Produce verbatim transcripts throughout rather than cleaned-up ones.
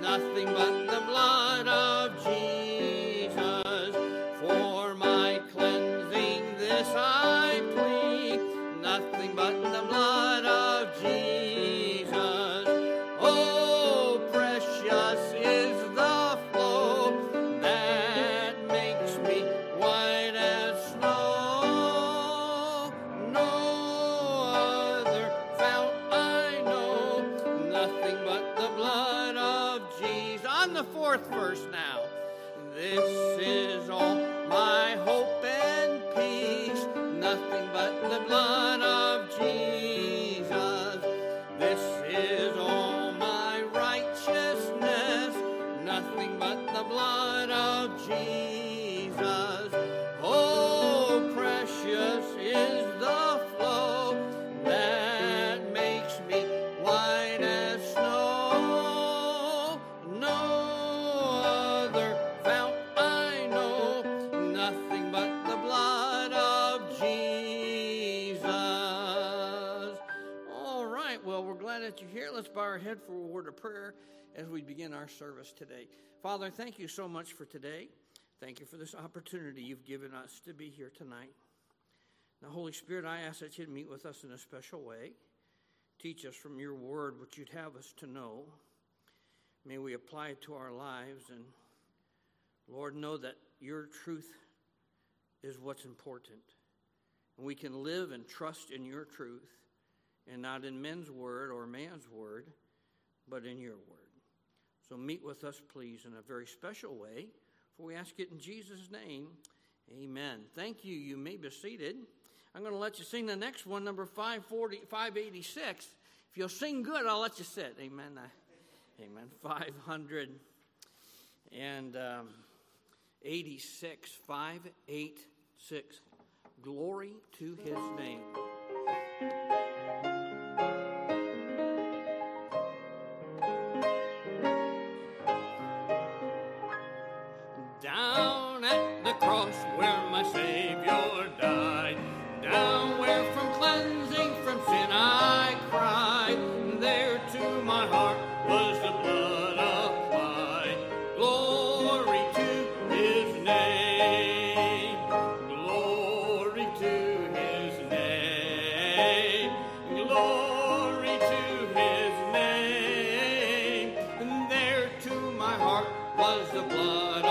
nothing but the blood of Jesus. For my cleansing this I plead, nothing but the blood of Jesus. Oh, precious is the flow that makes me white as snow. No other fount I know, nothing but the blood of Jesus. On the fourth verse now. This is all my hope and peace, nothing but the blood of Jesus. This is all my righteousness, nothing but the blood of Jesus. Oh, precious is the flow that makes me white as snow. No that you're here. Let's bow our head for a word of prayer as we begin our service today. Father, thank you so much for today. Thank you for this opportunity you've given us to be here tonight. Now, Holy Spirit, I ask that you'd meet with us in a special way. Teach us from your word what you'd have us to know. May we apply it to our lives, and Lord, know that your truth is what's important. And we can live and trust in your truth, and not in men's word or man's word, but in your word. So meet with us, please, in a very special way, for we ask it in Jesus' name. Amen. Thank you. You may be seated. I'm going to let you sing the next one, number five forty, five eighty-six. If you'll sing good, I'll let you sit. Amen. I, amen. five eighty-six, five eighty-six. Glory to his name. Where my Savior died, down where from cleansing from sin I cried, there to my heart was the blood applied. Glory to his name, glory to his name, glory to his name, and there to my heart was the blood applied.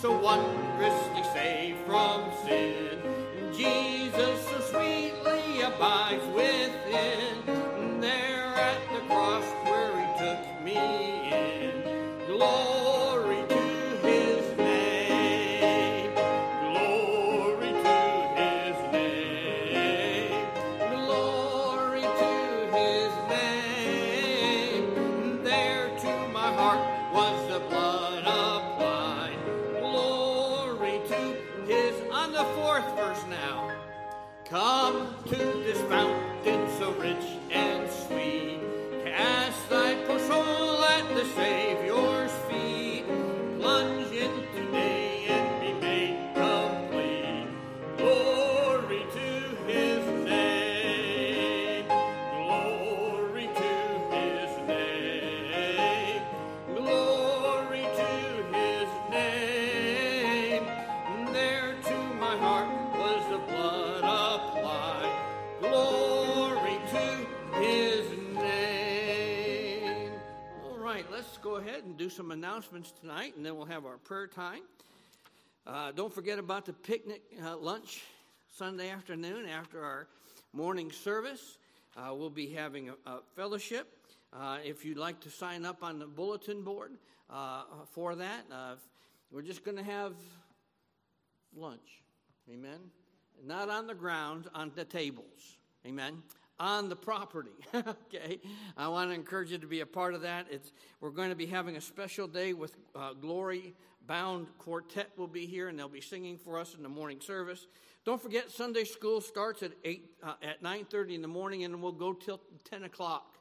So wondrously saved from sin, Jesus so sweetly abides within, there at the cross where he took me in. Glory to his name, glory to his name, glory to his name, there to my heart was the blood of. On the fourth verse now. Come to this fountain so rich and sweet, cast thy poor soul at the Savior's feet, plunge into day and be made complete. Glory to his name, glory to his name, glory to his name, and there my heart was the blood applied. Glory to his name. All right, let's go ahead and do some announcements tonight, and then we'll have our prayer time. Uh, don't forget about the picnic uh, lunch Sunday afternoon after our morning service. Uh, we'll be having a, a fellowship. Uh, if you'd like to sign up on the bulletin board uh, for that, uh, we're just going to have lunch. Amen. Not on the ground, on the tables. Amen. On the property. Okay. I want to encourage you to be a part of that. It's we're going to be having a special day with uh, Glory Bound Quartet will be here, and they'll be singing for us in the morning service. Don't forget, Sunday school starts at eight uh, at nine thirty in the morning, and we'll go till ten o'clock.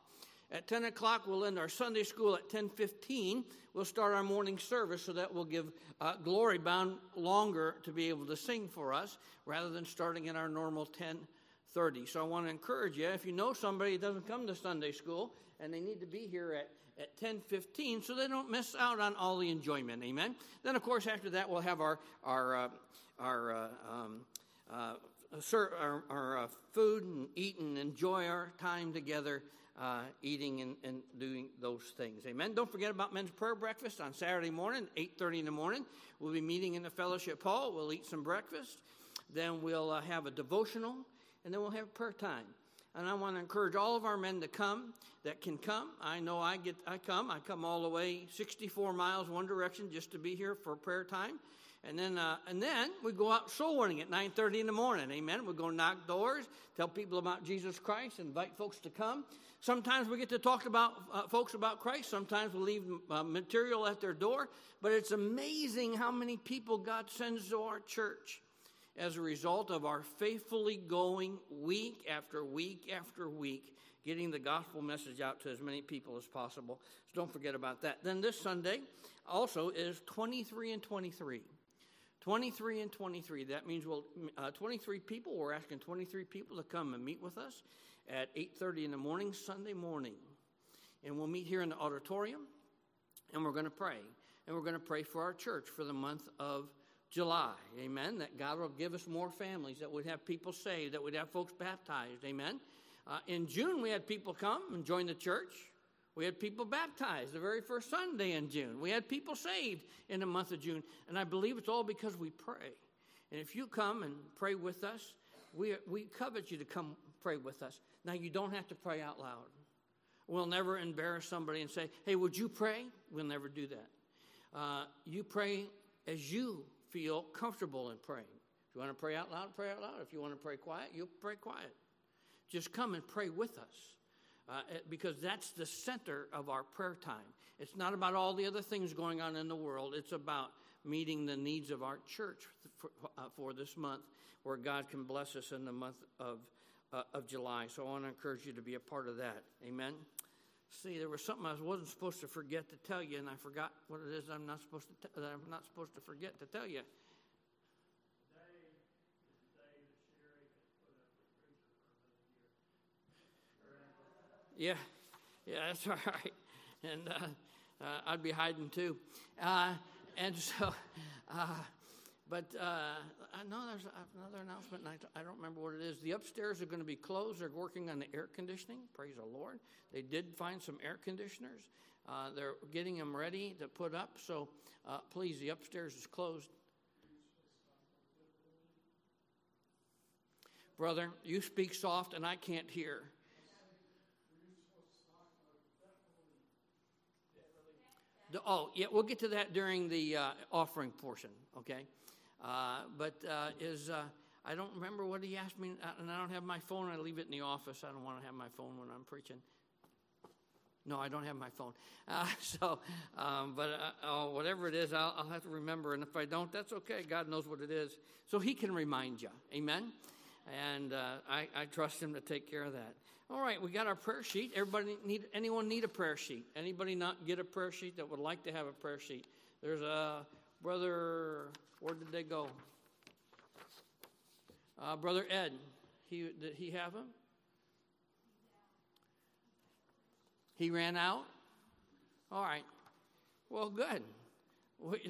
At ten o'clock, we'll end our Sunday school. At ten fifteen, we'll start our morning service, so that will give uh, Glory Bound longer to be able to sing for us, rather than starting at our normal ten thirty. So I want to encourage you, if you know somebody that doesn't come to Sunday school and they need to be here at at ten fifteen, so they don't miss out on all the enjoyment. Amen. Then, of course, after that, we'll have our our uh, our, uh, um, uh, sir, our our uh, food and eat and enjoy our time together, uh, eating and, and doing those things. Amen. Don't forget about men's prayer breakfast on Saturday morning, eight thirty in the morning. We'll be meeting in the fellowship hall. We'll eat some breakfast. Then we'll uh, have a devotional, and then we'll have prayer time. And I want to encourage all of our men to come that can come. I know I get, I come. I come all the way sixty-four miles one direction just to be here for prayer time. And then uh, and then we go out soul winning at nine thirty in the morning. Amen. We go knock doors, tell people about Jesus Christ, invite folks to come. Sometimes we get to talk about uh, folks about Christ. Sometimes we leave uh, material at their door. But it's amazing how many people God sends to our church as a result of our faithfully going week after week after week, getting the gospel message out to as many people as possible. So don't forget about that. Then this Sunday also is twenty-three and twenty-three. twenty-three and twenty-three. That means we'll, uh, twenty-three people. We're asking twenty-three people to come and meet with us at eight thirty in the morning, Sunday morning. And we'll meet here in the auditorium, and we're going to pray. And we're going to pray for our church for the month of July, amen, that God will give us more families, that would have people saved, that would have folks baptized, amen. Uh, in June, we had people come and join the church. We had people baptized the very first Sunday in June. We had people saved in the month of June, and I believe it's all because we pray. And if you come and pray with us, we, we covet you to come pray with us. Now, you don't have to pray out loud. We'll never embarrass somebody and say, hey, would you pray? We'll never do that. Uh, you pray as you feel comfortable in praying. If you want to pray out loud, pray out loud. If you want to pray quiet, you'll pray quiet. Just come and pray with us uh, because that's the center of our prayer time. It's not about all the other things going on in the world. It's about meeting the needs of our church for, uh, for this month, where God can bless us in the month of, uh, of July. So I want to encourage you to be a part of that. Amen. See, there was something I wasn't supposed to forget to tell you, and I forgot what it is I'm not supposed to t- that I'm not supposed to forget to tell you. Today is the day that Sherry has put up the preacher for another year. Yeah, yeah, that's all right. And uh, uh, I'd be hiding too. Uh, and so, uh, but uh, I know there's another announcement, and I, I don't remember what it is. The upstairs are going to be closed. They're working on the air conditioning. Praise the Lord. They did find some air conditioners. Uh, they're getting them ready to put up. So, uh, please, the upstairs is closed. Brother, you speak soft, and I can't hear. The, oh, yeah, we'll get to that during the uh, offering portion, okay? Uh, but uh, is uh, I don't remember what he asked me, and I don't have my phone. I leave it in the office. I don't want to have my phone when I'm preaching. No, I don't have my phone. Uh, so, um, but uh, oh, whatever it is, I'll, I'll have to remember. And if I don't, that's okay. God knows what it is, so He can remind you. Amen. And uh, I, I trust Him to take care of that. All right, we got our prayer sheet. Everybody need anyone need a prayer sheet? Anybody not get a prayer sheet that would like to have a prayer sheet? There's a brother. Where did they go? Uh, Brother Ed, he did he have him? He ran out? All right. Well, good.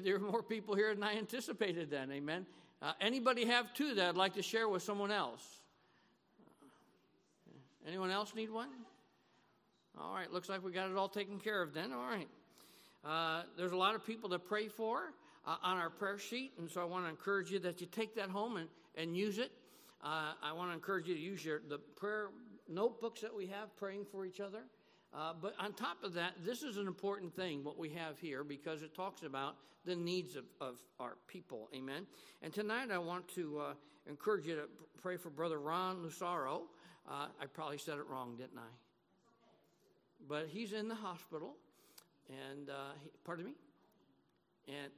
There are more people here than I anticipated then, amen. Uh, anybody have two that I'd like to share with someone else? Anyone else need one? All right, looks like we got it all taken care of then. All right. Uh, there's a lot of people to pray for. Uh, on our prayer sheet, and so I want to encourage you that you take that home and, and use it. Uh, I want to encourage you to use your the prayer notebooks that we have, praying for each other. Uh, but on top of that, this is an important thing, what we have here, because it talks about the needs of, of our people, amen? And tonight I want to uh, encourage you to pray for Brother Ron Lucero. Uh, I probably said it wrong, didn't I? But he's in the hospital, and, uh, he, pardon me? And...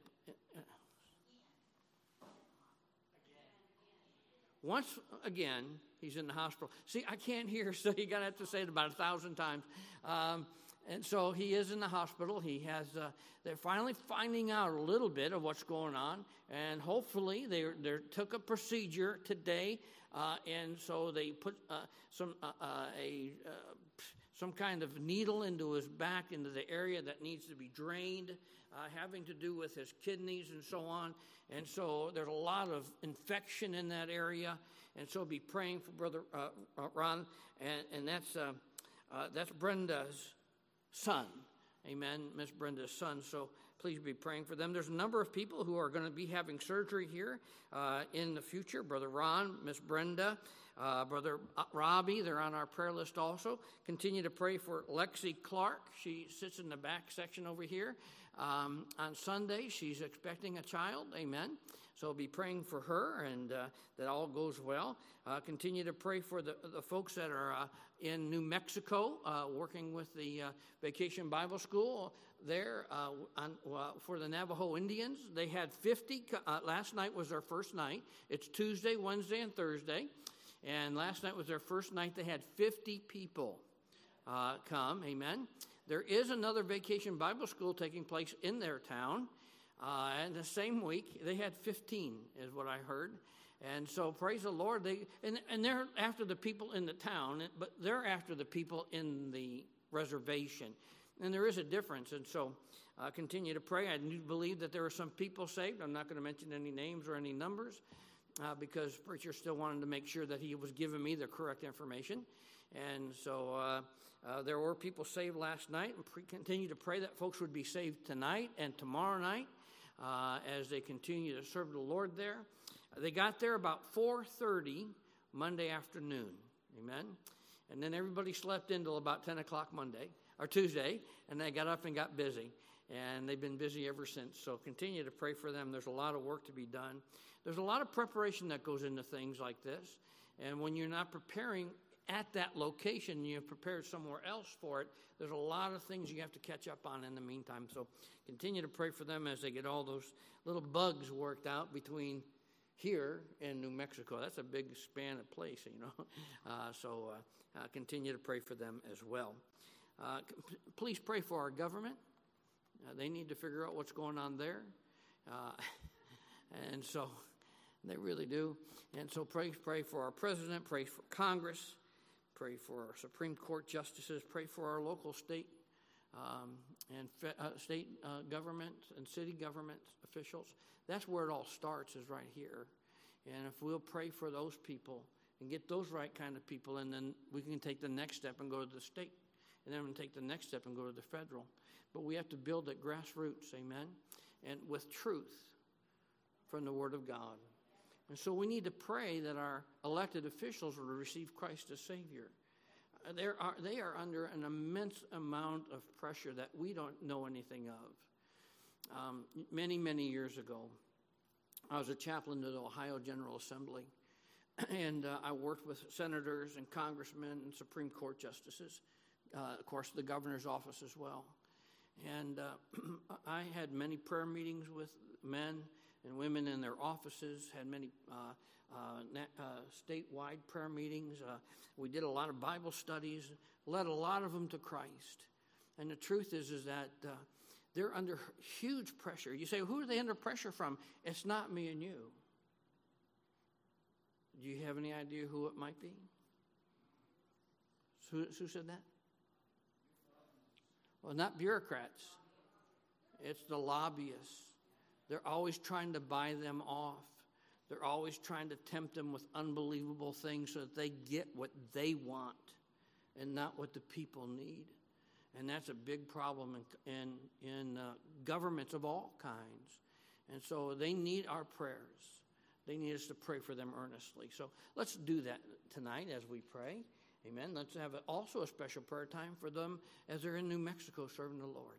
Once again, he's in the hospital. See, I can't hear, so you're going to have to say it about a thousand times. Um, And so he is in the hospital. He has. Uh, they're finally finding out a little bit of what's going on, and hopefully they they took a procedure today, uh, and so they put uh, some uh, uh, a uh, some kind of needle into his back, into the area that needs to be drained, uh, having to do with his kidneys and so on. And so there's a lot of infection in that area, and so be praying for Brother uh, Ron, and and that's uh, uh, that's Brenda's son. Amen. Miss Brenda's son. So please be praying for them. There's a number of people who are going to be having surgery here uh, in the future. Brother Ron, Miss Brenda, uh, Brother Robbie, they're on our prayer list also. Continue to pray for Lexi Clark. She sits in the back section over here. Um, on Sunday, she's expecting a child. Amen. So be praying for her, and uh, that all goes well. Uh, continue to pray for the, the folks that are uh, in New Mexico, uh, working with the uh, Vacation Bible School there uh, on, uh, for the Navajo Indians. They had fifty. Uh, last night was their first night. It's Tuesday, Wednesday, and Thursday. And last night was their first night. They had fifty people uh, come. Amen. There is another Vacation Bible School taking place in their town. Uh, and the same week, they had fifteen, is what I heard. And so, praise the Lord. They and, and they're after the people in the town, but they're after the people in the reservation. And there is a difference. And so, uh, continue to pray. I do believe that there are some people saved. I'm not going to mention any names or any numbers, uh, because preacher still wanted to make sure that he was giving me the correct information. And so, uh, uh, there were people saved last night. And pre- continue to pray that folks would be saved tonight and tomorrow night. Uh, as they continue to serve the Lord there. They got there about four thirty Monday afternoon. Amen. And then everybody slept in till about ten o'clock Monday or Tuesday, and they got up and got busy. And they've been busy ever since. So continue to pray for them. There's a lot of work to be done. There's a lot of preparation that goes into things like this. And when you're not preparing at that location, you've prepared somewhere else for it. There's a lot of things you have to catch up on in the meantime. So continue to pray for them as they get all those little bugs worked out between here and New Mexico. That's a big span of place, you know. Uh, so uh, uh, continue to pray for them as well. Uh, p- please pray for our government. Uh, they need to figure out what's going on there. Uh, and so they really do. And so pray, pray for our president. Pray for Congress. Pray for our Supreme Court justices. Pray for our local state um, and fe- uh, state uh, government and city government officials. That's where it all starts, is right here. And if we'll pray for those people and get those right kind of people, and then we can take the next step and go to the state, and then we can take the next step and go to the federal. But we have to build at grassroots, amen, and with truth from the Word of God. And so we need to pray that our elected officials will receive Christ as Savior. There are, they are under an immense amount of pressure that we don't know anything of. Um, many, many years ago, I was a chaplain to the Ohio General Assembly, and uh, I worked with senators and congressmen and Supreme Court justices, uh, of course, the governor's office as well. And uh, I had many prayer meetings with men and women in their offices, had many uh, uh, uh, statewide prayer meetings. Uh, we did a lot of Bible studies, led a lot of them to Christ. And the truth is, is that uh, they're under huge pressure. You say, who are they under pressure from? It's not me and you. Do you have any idea who it might be? Who, who said that? Well, not bureaucrats. It's the lobbyists. They're always trying to buy them off. They're always trying to tempt them with unbelievable things so that they get what they want and not what the people need. And that's a big problem in, in, in uh, governments of all kinds. And so they need our prayers. They need us to pray for them earnestly. So let's do that tonight as we pray. Amen. Let's have also a special prayer time for them as they're in New Mexico serving the Lord.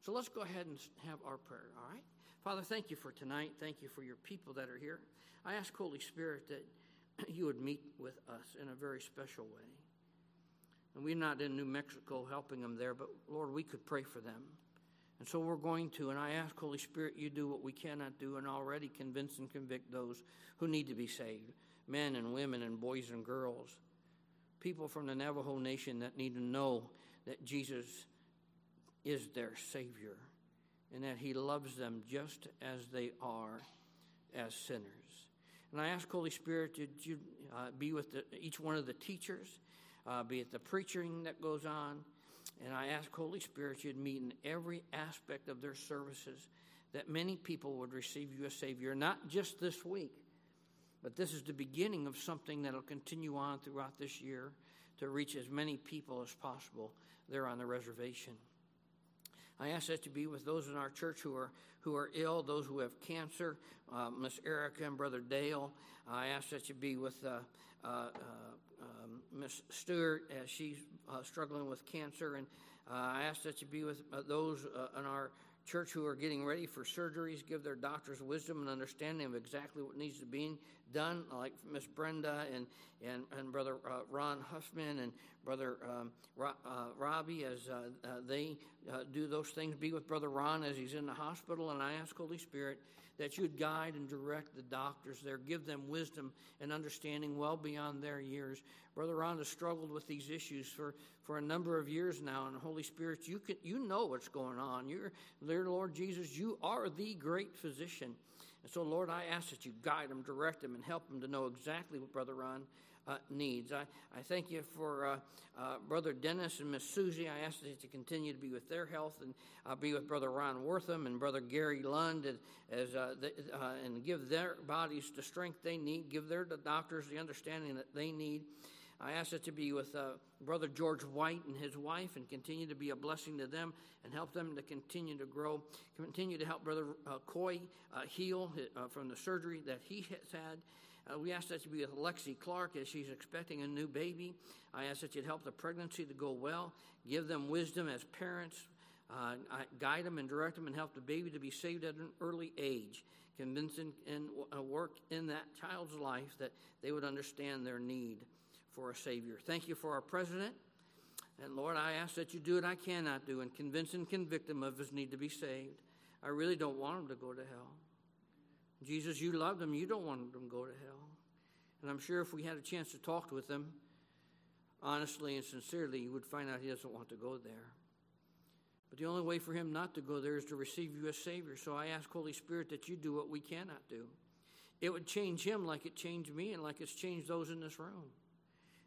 So let's go ahead and have our prayer, all right? Father, thank you for tonight. Thank you for your people that are here. I ask, Holy Spirit, that you would meet with us in a very special way. And we're not in New Mexico helping them there, but, Lord, we could pray for them. And so we're going to, and I ask, Holy Spirit, you do what we cannot do, and already convince and convict those who need to be saved, men and women and boys and girls, people from the Navajo Nation that need to know that Jesus is their Savior, and that he loves them just as they are, as sinners. And I ask, Holy Spirit, that you uh, be with the, each one of the teachers, uh, be it the preaching that goes on, and I ask, Holy Spirit, you'd meet in every aspect of their services, that many people would receive you as Savior, not just this week, but this is the beginning of something that will continue on throughout this year to reach as many people as possible there on the reservation. I ask that to be with those in our church who are who are ill, those who have cancer, uh, Miss Erica and Brother Dale. I ask that you be with uh, uh, uh, um, Miss Stewart as she's uh, struggling with cancer. And uh, I ask that you be with uh, those uh, in our church who are getting ready for surgeries. Give their doctors wisdom and understanding of exactly what needs to be done, like Miss Brenda and, and, and Brother uh, Ron Huffman and Brother um, Ro- uh, Robbie as uh, uh, they uh, do those things. Be with Brother Ron as he's in the hospital. And I ask, Holy Spirit, that you'd guide and direct the doctors there. Give them wisdom and understanding well beyond their years. Brother Ron has struggled with these issues for, for a number of years now. And Holy Spirit, you can, you know what's going on. You're, dear Lord Jesus, you are the great physician. And so, Lord, I ask that you guide him, direct him, and help him to know exactly what Brother Ron Uh, needs. I, I thank you for uh, uh, Brother Dennis and Miss Susie. I ask that you continue to be with their health, and uh, be with Brother Ron Wortham and Brother Gary Lund, and, as, uh, the, uh, and give their bodies the strength they need, give their the doctors the understanding that they need. I ask that you be with uh, Brother George White and his wife, and continue to be a blessing to them and help them to continue to grow. Continue to help Brother uh, Coy uh, heal uh, from the surgery that he has had. Uh, we ask that you be with Lexi Clark as she's expecting a new baby. I ask that you'd help the pregnancy to go well. Give them wisdom as parents. Uh, guide them and direct them, and help the baby to be saved at an early age. Convince and, and uh, work in that child's life that they would understand their need for a Savior. Thank you for our president. And Lord, I ask that you do what I cannot do and convince and convict him of his need to be saved. I really don't want him to go to hell. Jesus, you loved them. You don't want them to go to hell. And I'm sure if we had a chance to talk with him, honestly and sincerely, you would find out he doesn't want to go there. But the only way for him not to go there is to receive you as Savior. So I ask, Holy Spirit, that you do what we cannot do. It would change him like it changed me and like it's changed those in this room.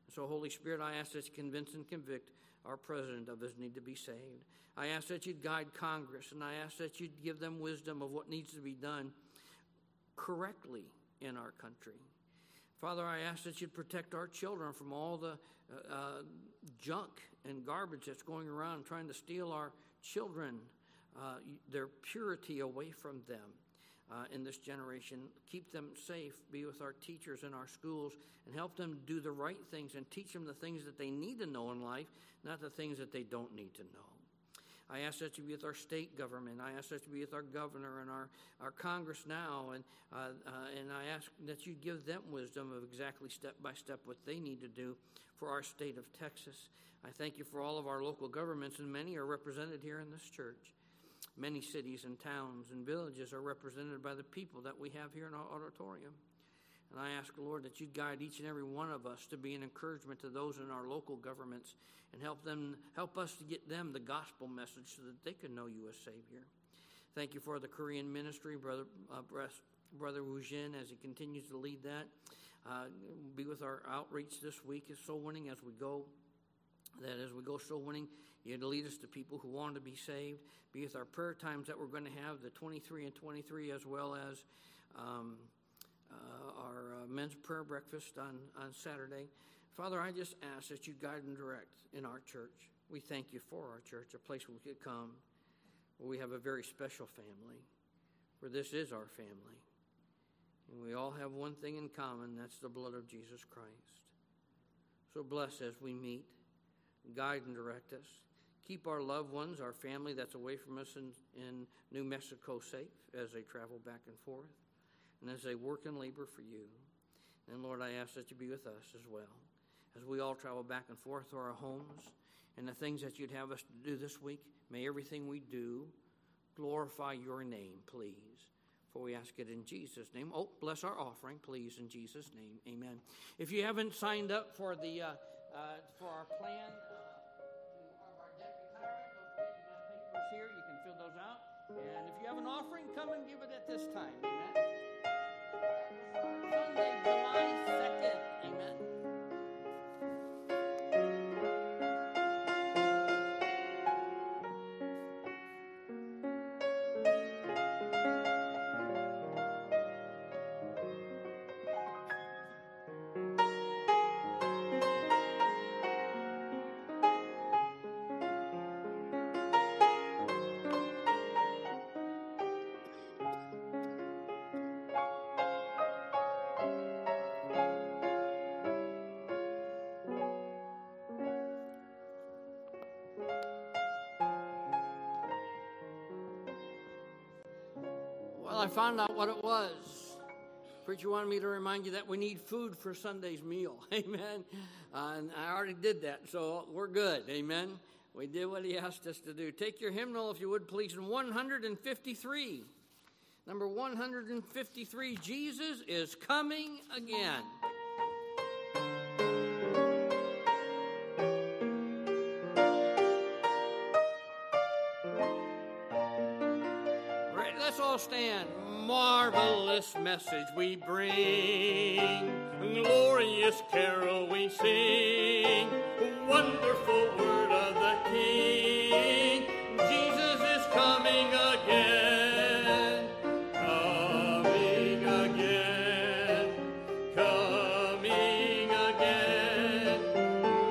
And so, Holy Spirit, I ask that you convince and convict our president of his need to be saved. I ask that you'd guide Congress, and I ask that you'd give them wisdom of what needs to be done correctly in our country. Father, I ask that you'd protect our children from all the uh, uh, junk and garbage that's going around trying to steal our children, uh, their purity away from them uh, in this generation. Keep them safe. Be with our teachers in our schools and help them do the right things and teach them the things that they need to know in life, not the things that they don't need to know. I ask that you be with our state government. I ask that you be with our governor and our, our Congress now. And uh, uh, and I ask that you give them wisdom of exactly step by step what they need to do for our state of Texas. I thank you for all of our local governments, and many are represented here in this church. Many cities and towns and villages are represented by the people that we have here in our auditorium. And I ask, Lord, that you guide each and every one of us to be an encouragement to those in our local governments, and help them, help us to get them the gospel message so that they can know you as Savior. Thank you for the Korean ministry, Brother uh, Brother Wujin, as he continues to lead that. Uh, be with our outreach this week. It's so winning as we go. That as we go so winning, you'd lead us to people who want to be saved. Be with our prayer times that we're going to have, the twenty-three and twenty-three, as well as Um, Uh, our uh, men's prayer breakfast on, on Saturday. Father, I just ask that you guide and direct in our church. We thank you for our church, a place where we could come, where we have a very special family, for this is our family. And we all have one thing in common, that's the blood of Jesus Christ. So bless as we meet, guide and direct us. Keep our loved ones, our family that's away from us in, in New Mexico safe as they travel back and forth, and as they work and labor for you. And Lord, I ask that you be with us as well, as we all travel back and forth to our homes, and the things that you'd have us to do this week, may everything we do glorify your name, please. For we ask it in Jesus' name. Oh, bless our offering, please, in Jesus' name. Amen. If you haven't signed up for the uh, uh, for our plan, uh, our debt retirement, box here. You can fill those out. And if you have an offering, come and give it at this time. Amen. Sunday, July second. Amen. I found out what it was. Preacher wanted me to remind you that we need food for Sunday's meal. Amen. Uh, and I already did that, so we're good. Amen. We did what he asked us to do. Take your hymnal, if you would, please, in one fifty-three. Number one fifty-three, Jesus is coming again. Stand, marvelous message we bring, glorious carol we sing, wonderful word of the King, Jesus is coming again, coming again, coming again,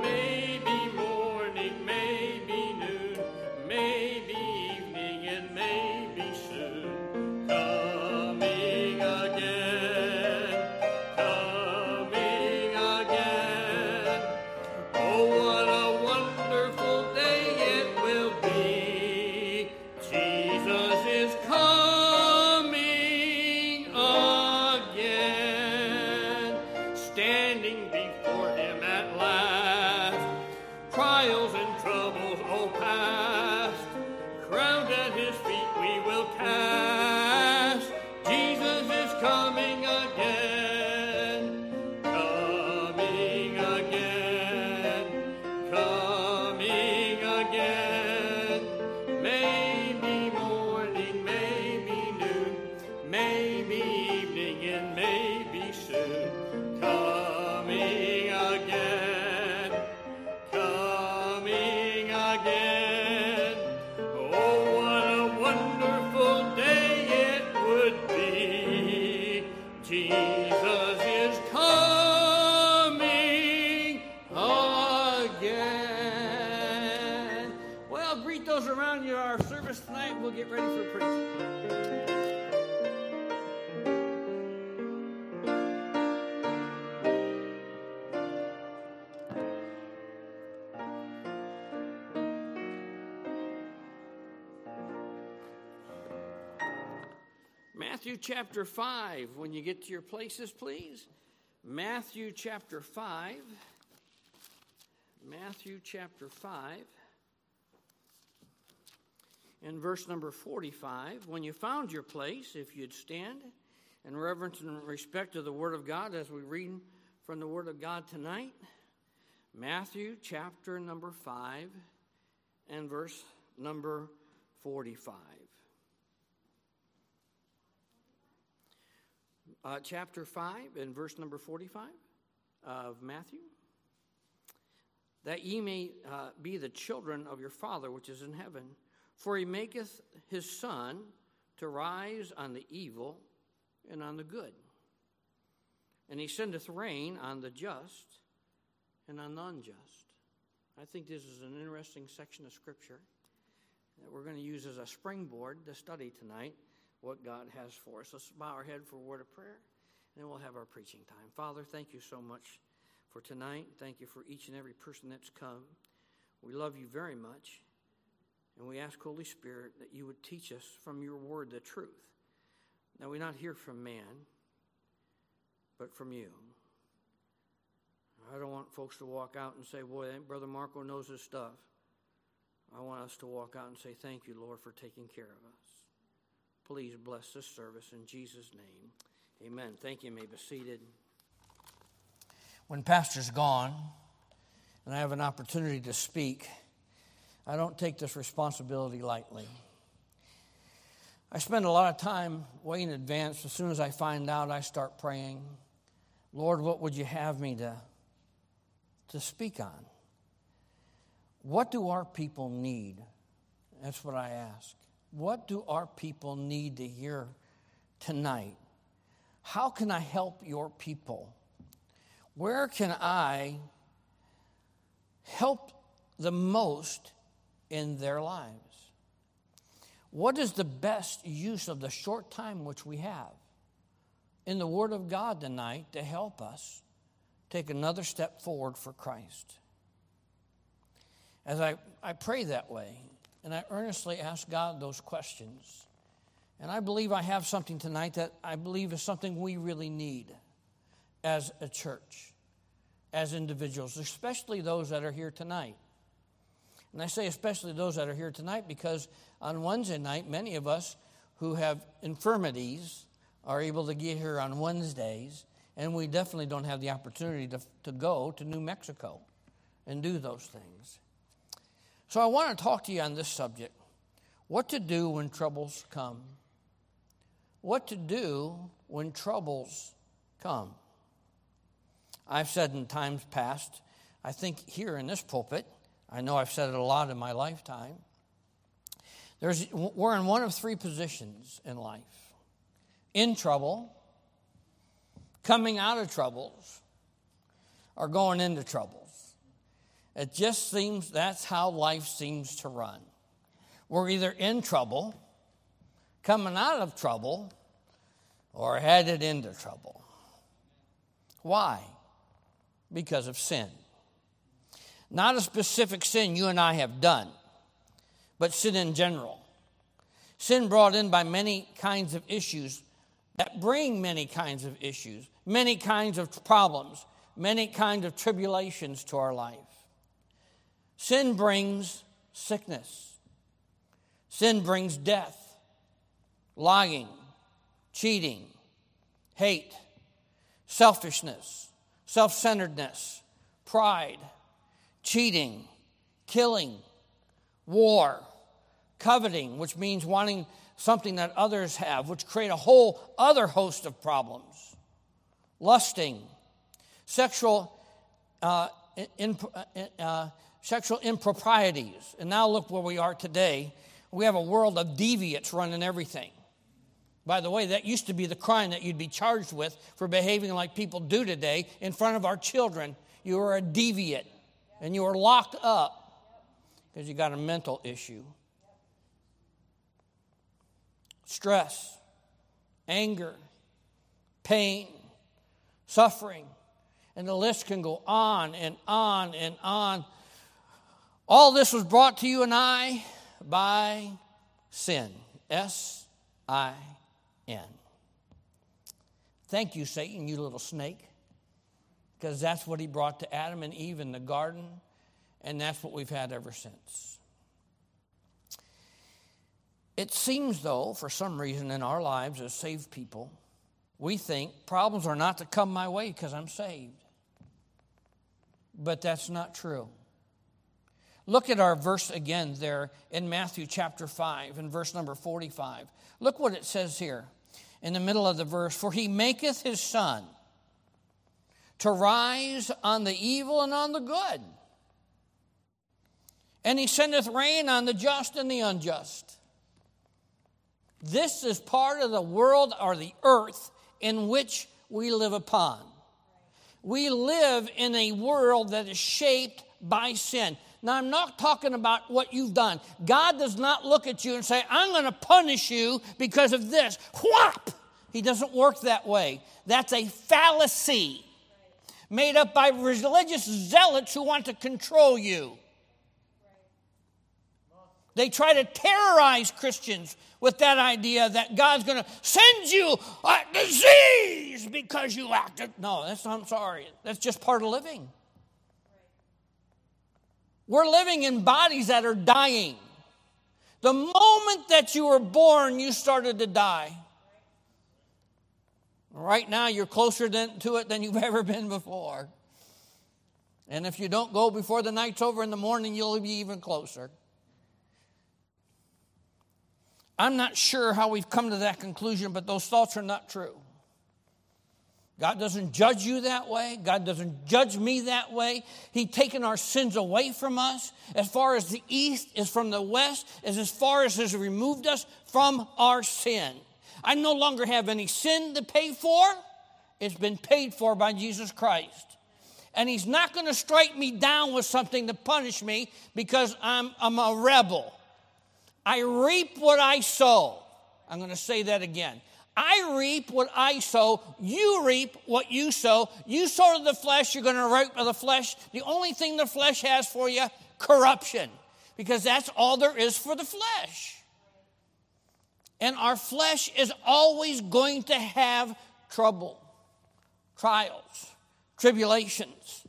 maybe morning, maybe noon, maybe evening, and maybe soon. Matthew chapter five, when you get to your places, please. Matthew chapter five. Matthew chapter five. And verse number forty-five. When you found your place, if you'd stand in reverence and respect to the Word of God as we read from the Word of God tonight. Matthew chapter number five and verse number forty-five. Uh, chapter five and verse number forty-five of Matthew. That ye may uh, be the children of your Father which is in heaven. For he maketh his sun to rise on the evil and on the good. And he sendeth rain on the just and on the unjust. I think this is an interesting section of Scripture that we're going to use as a springboard to study tonight. What God has for us. Let's bow our head for a word of prayer, and then we'll have our preaching time. Father, thank you so much for tonight. Thank you for each and every person that's come. We love you very much, and we ask, Holy Spirit, that you would teach us from your word the truth. Now, we not hear from man, but from you. I don't want folks to walk out and say, boy, Brother Marco knows his stuff. I want us to walk out and say, thank you, Lord, for taking care of us. Please bless this service in Jesus' name. Amen. Thank you. You may be seated. When pastor's gone and I have an opportunity to speak, I don't take this responsibility lightly. I spend a lot of time way in advance. As soon as I find out, I start praying. Lord, what would you have me to, to speak on? What do our people need? That's what I ask. What do our people need to hear tonight? How can I help your people? Where can I help the most in their lives? What is the best use of the short time which we have in the Word of God tonight to help us take another step forward for Christ? As I, I pray that way, and I earnestly ask God those questions, and I believe I have something tonight that I believe is something we really need as a church, as individuals, especially those that are here tonight. And I say especially those that are here tonight because on Wednesday night, many of us who have infirmities are able to get here on Wednesdays, and we definitely don't have the opportunity to, to go to New Mexico and do those things. So I want to talk to you on this subject, what to do when troubles come. What to do when troubles come. I've said in times past, I think here in this pulpit, I know I've said it a lot in my lifetime. There's, we're in one of three positions in life. In trouble, coming out of troubles, or going into troubles. It just seems that's how life seems to run. We're either in trouble, coming out of trouble, or headed into trouble. Why? Because of sin. Not a specific sin you and I have done, but sin in general. Sin brought in by many kinds of issues that bring many kinds of issues, many kinds of problems, many kinds of tribulations to our life. Sin brings sickness. Sin brings death, lying, cheating, hate, selfishness, self-centeredness, pride, cheating, killing, war, coveting, which means wanting something that others have, which create a whole other host of problems. Lusting, sexual uh, in, uh, sexual improprieties. And now look where we are today. We have a world of deviants running everything. By the way, that used to be the crime that you'd be charged with for behaving like people do today in front of our children. You are a deviant. And you are locked up because you got a mental issue. Stress, anger, pain, suffering, and the list can go on and on and on. All this was brought to you and I by sin. S I N. Thank you, Satan, you little snake. Because that's what he brought to Adam and Eve in the garden, and that's what we've had ever since. It seems, though, for some reason in our lives as saved people, we think problems are not to come my way because I'm saved. But that's not true. Look at our verse again there in Matthew chapter five, in verse number forty-five. Look what it says here in the middle of the verse. For he maketh his son to rise on the evil and on the good. And he sendeth rain on the just and the unjust. This is part of the world or the earth in which we live upon. We live in a world that is shaped by sin. Now, I'm not talking about what you've done. God does not look at you and say, I'm going to punish you because of this. Whop! He doesn't work that way. That's a fallacy made up by religious zealots who want to control you. They try to terrorize Christians with that idea that God's going to send you a disease because you acted. No, that's I'm sorry. That's just part of living. We're living in bodies that are dying. The moment that you were born, you started to die. Right now, you're closer than, to it than you've ever been before. And if you don't go before the night's over in the morning, you'll be even closer. I'm not sure how we've come to that conclusion, but those thoughts are not true. God doesn't judge you that way. God doesn't judge me that way. He's taken our sins away from us as far as the east is from the west, as, as far as has removed us from our sin. I no longer have any sin to pay for. It's been paid for by Jesus Christ. And he's not going to strike me down with something to punish me because I'm, I'm a rebel. I reap what I sow. I'm going to say that again. I reap what I sow. You reap what you sow. You sow to the flesh, you're going to reap to the flesh. The only thing the flesh has for you, corruption, because that's all there is for the flesh. And our flesh is always going to have trouble, trials, tribulations,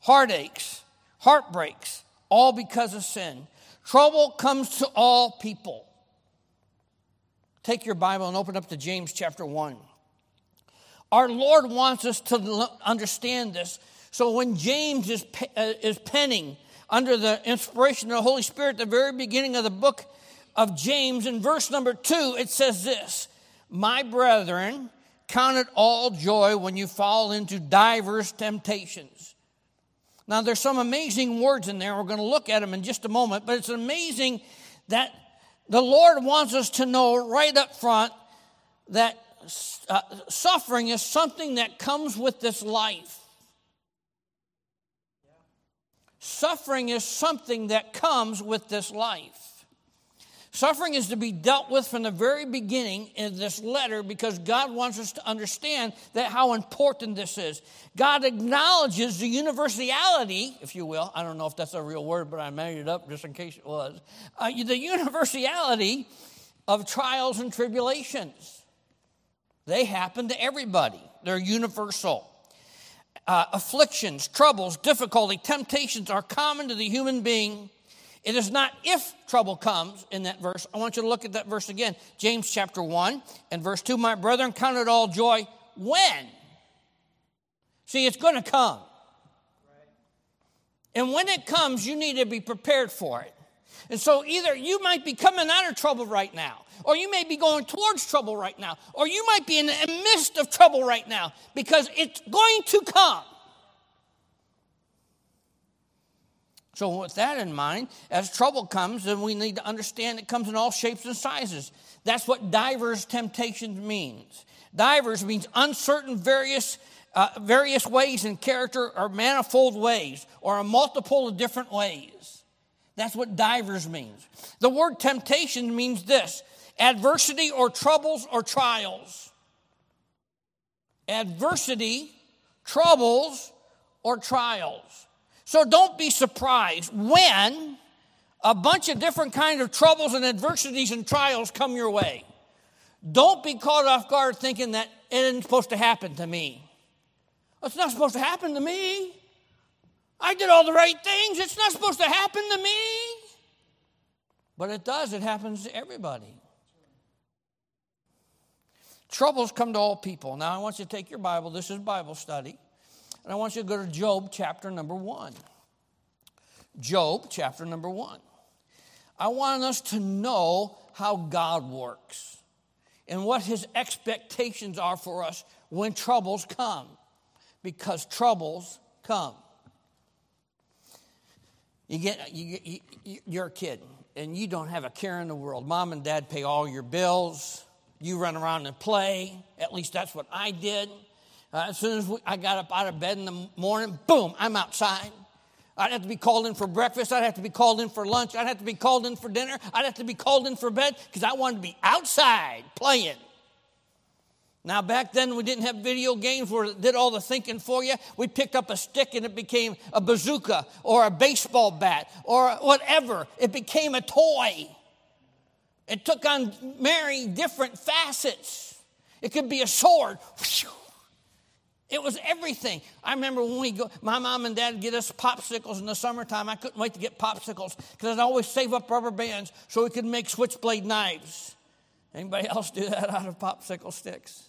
heartaches, heartbreaks, all because of sin. Trouble comes to all people. Take your Bible and open up to James chapter one. Our Lord wants us to understand this. So when James is, uh, is penning under the inspiration of the Holy Spirit at the very beginning of the book of James, in verse number two, it says this, "My brethren, count it all joy when you fall into diverse temptations." Now, there's some amazing words in there. We're going to look at them in just a moment, but it's amazing that the Lord wants us to know right up front that uh, suffering is something that comes with this life. Yeah. Suffering is something that comes with this life. Suffering is to be dealt with from the very beginning in this letter because God wants us to understand that how important this is. God acknowledges the universality, if you will. I don't know if that's a real word, but I made it up just in case it was. Uh, the universality of trials and tribulations. They happen to everybody. They're universal. Uh, afflictions, troubles, difficulty, temptations are common to the human being. It is not if trouble comes in that verse. I want you to look at that verse again. James chapter one and verse two. "My brethren, count it all joy when." See, it's going to come. And when it comes, you need to be prepared for it. And so either you might be coming out of trouble right now, or you may be going towards trouble right now, or you might be in the midst of trouble right now, because it's going to come. So with that in mind, as trouble comes, then we need to understand it comes in all shapes and sizes. That's what diverse temptations means. Diverse means uncertain, various uh, various ways in character, or manifold ways, or a multiple of different ways. That's what diverse means. The word temptation means this: adversity or troubles or trials. Adversity, troubles, or trials. So don't be surprised when a bunch of different kinds of troubles and adversities and trials come your way. Don't be caught off guard thinking that it isn't supposed to happen to me. It's not supposed to happen to me. I did all the right things. It's not supposed to happen to me. But it does. It happens to everybody. Troubles come to all people. Now, I want you to take your Bible. This is Bible study. And I want you to go to Job chapter number one. Job chapter number one. I want us to know how God works and what his expectations are for us when troubles come, because troubles come. You get, you, you, you're a kid, and you don't have a care in the world. Mom and dad pay all your bills. You run around and play. At least that's what I did. Uh, as soon as we, I got up out of bed in the morning, boom, I'm outside. I'd have to be called in for breakfast. I'd have to be called in for lunch. I'd have to be called in for dinner. I'd have to be called in for bed because I wanted to be outside playing. Now, back then, we didn't have video games where it did all the thinking for you. We picked up a stick and it became a bazooka or a baseball bat or whatever. It became a toy. It took on many different facets. It could be a sword. Whew. It was everything. I remember when we go, my mom and dad would get us popsicles in the summertime. I couldn't wait to get popsicles because I'd always save up rubber bands so we could make switchblade knives. Anybody else do that out of popsicle sticks?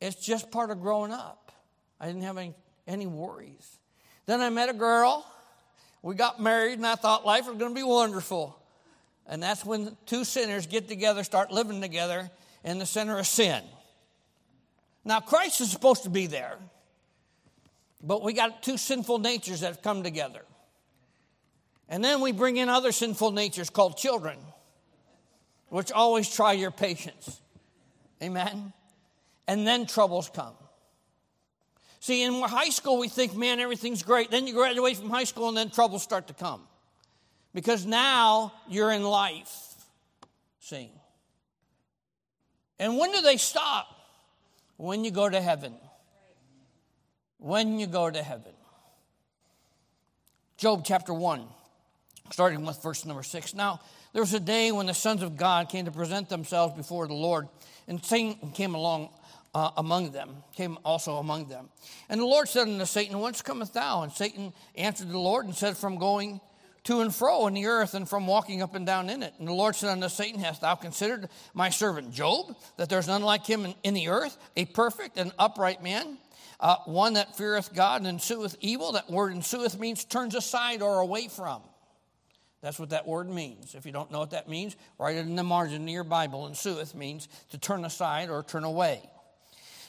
It's just part of growing up. I didn't have any, any worries. Then I met a girl. We got married, and I thought life was going to be wonderful. And that's when two sinners get together, start living together in the center of sin. Now, Christ is supposed to be there, but we got two sinful natures that have come together. And then we bring in other sinful natures called children, which always try your patience. Amen? And then troubles come. See, in high school, we think, man, everything's great. Then you graduate from high school, and then troubles start to come. Because now you're in life. See? And when do they stop? When you go to heaven. When you go to heaven. Job chapter one, starting with verse number six. Now, there was a day when the sons of God came to present themselves before the Lord, and Satan came along uh, among them, came also among them. And the Lord said unto Satan, Whence comest thou? And Satan answered the Lord and said, From going to and fro in the earth, and from walking up and down in it. And the Lord said unto Satan, Hast thou considered my servant Job, that there is none like him in, in the earth, a perfect and upright man, uh, one that feareth God and ensueth evil? That word ensueth means turns aside or away from. That's what that word means. If you don't know what that means, write it in the margin of your Bible. Ensueth means to turn aside or turn away.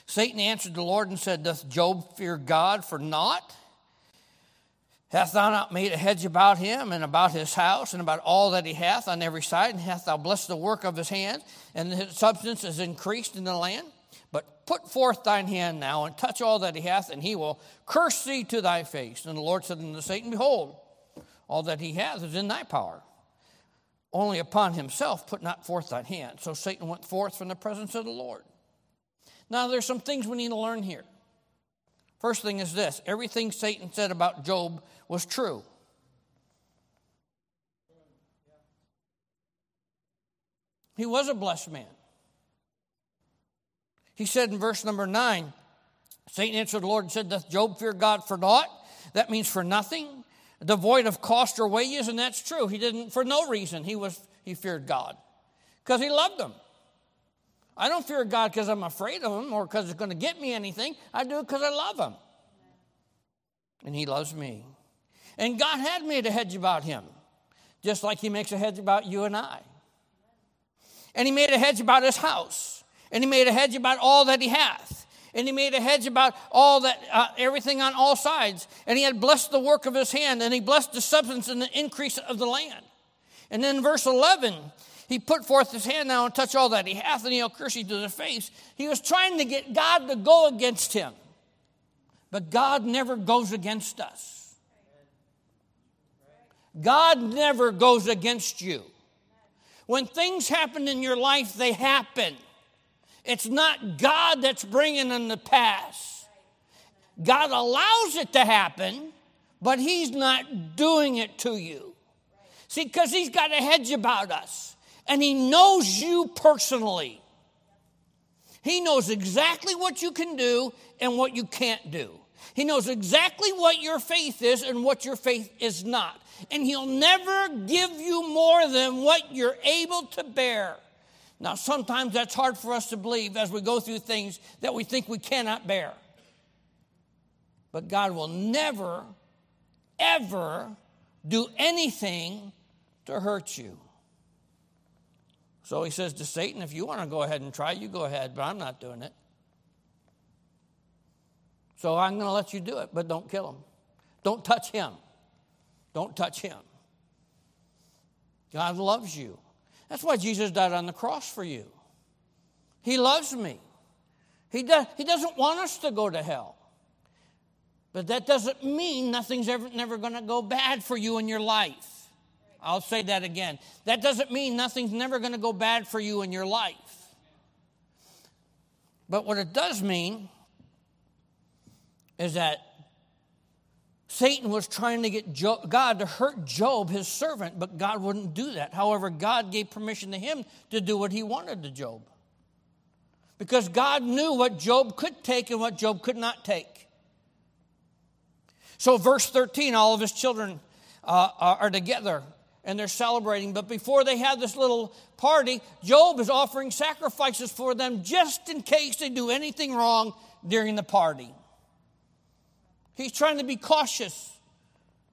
Satan answered the Lord and said, Doth Job fear God for naught? Hast thou not made a hedge about him, and about his house, and about all that he hath on every side? And hast thou blessed the work of his hands, and his substance is increased in the land? But put forth thine hand now, and touch all that he hath, and he will curse thee to thy face. And the Lord said unto Satan, Behold, all that he hath is in thy power. Only upon himself put not forth thine hand. So Satan went forth from the presence of the Lord. Now there's some things we need to learn here. First thing is this, everything Satan said about Job was true. He was a blessed man. He said in verse number nine, Satan answered the Lord and said, Doth Job fear God for naught? That means for nothing, devoid of cost or wages, and that's true. He didn't, for no reason, he was he feared God because he loved him. I don't fear God because I'm afraid of him or because it's going to get me anything. I do it because I love him. And he loves me. And God had made a hedge about him, just like he makes a hedge about you and I. And he made a hedge about his house. And he made a hedge about all that he hath. And he made a hedge about all that, uh, everything on all sides. And he had blessed the work of his hand. And he blessed the substance and the increase of the land. And then verse eleven, he put forth his hand now and touch all that he hath, and he'll curse you to the face. He was trying to get God to go against him. But God never goes against us. God never goes against you. When things happen in your life, they happen. It's not God that's bringing them to pass. God allows it to happen, but he's not doing it to you. See, because he's got a hedge about us. And he knows you personally. He knows exactly what you can do and what you can't do. He knows exactly what your faith is and what your faith is not. And he'll never give you more than what you're able to bear. Now, sometimes that's hard for us to believe as we go through things that we think we cannot bear. But God will never, ever do anything to hurt you. So he says to Satan, if you want to go ahead and try, you go ahead, but I'm not doing it. So I'm going to let you do it, but don't kill him. Don't touch him. Don't touch him. God loves you. That's why Jesus died on the cross for you. He loves me. He does, he doesn't want us to go to hell. But that doesn't mean nothing's ever never going to go bad for you in your life. I'll say that again. That doesn't mean nothing's never going to go bad for you in your life. But what it does mean is that Satan was trying to get Job, God to hurt Job, his servant, but God wouldn't do that. However, God gave permission to him to do what he wanted to Job. Because God knew what Job could take and what Job could not take. So verse thirteen, all of his children uh, are together. And they're celebrating. But before they have this little party, Job is offering sacrifices for them just in case they do anything wrong during the party. He's trying to be cautious.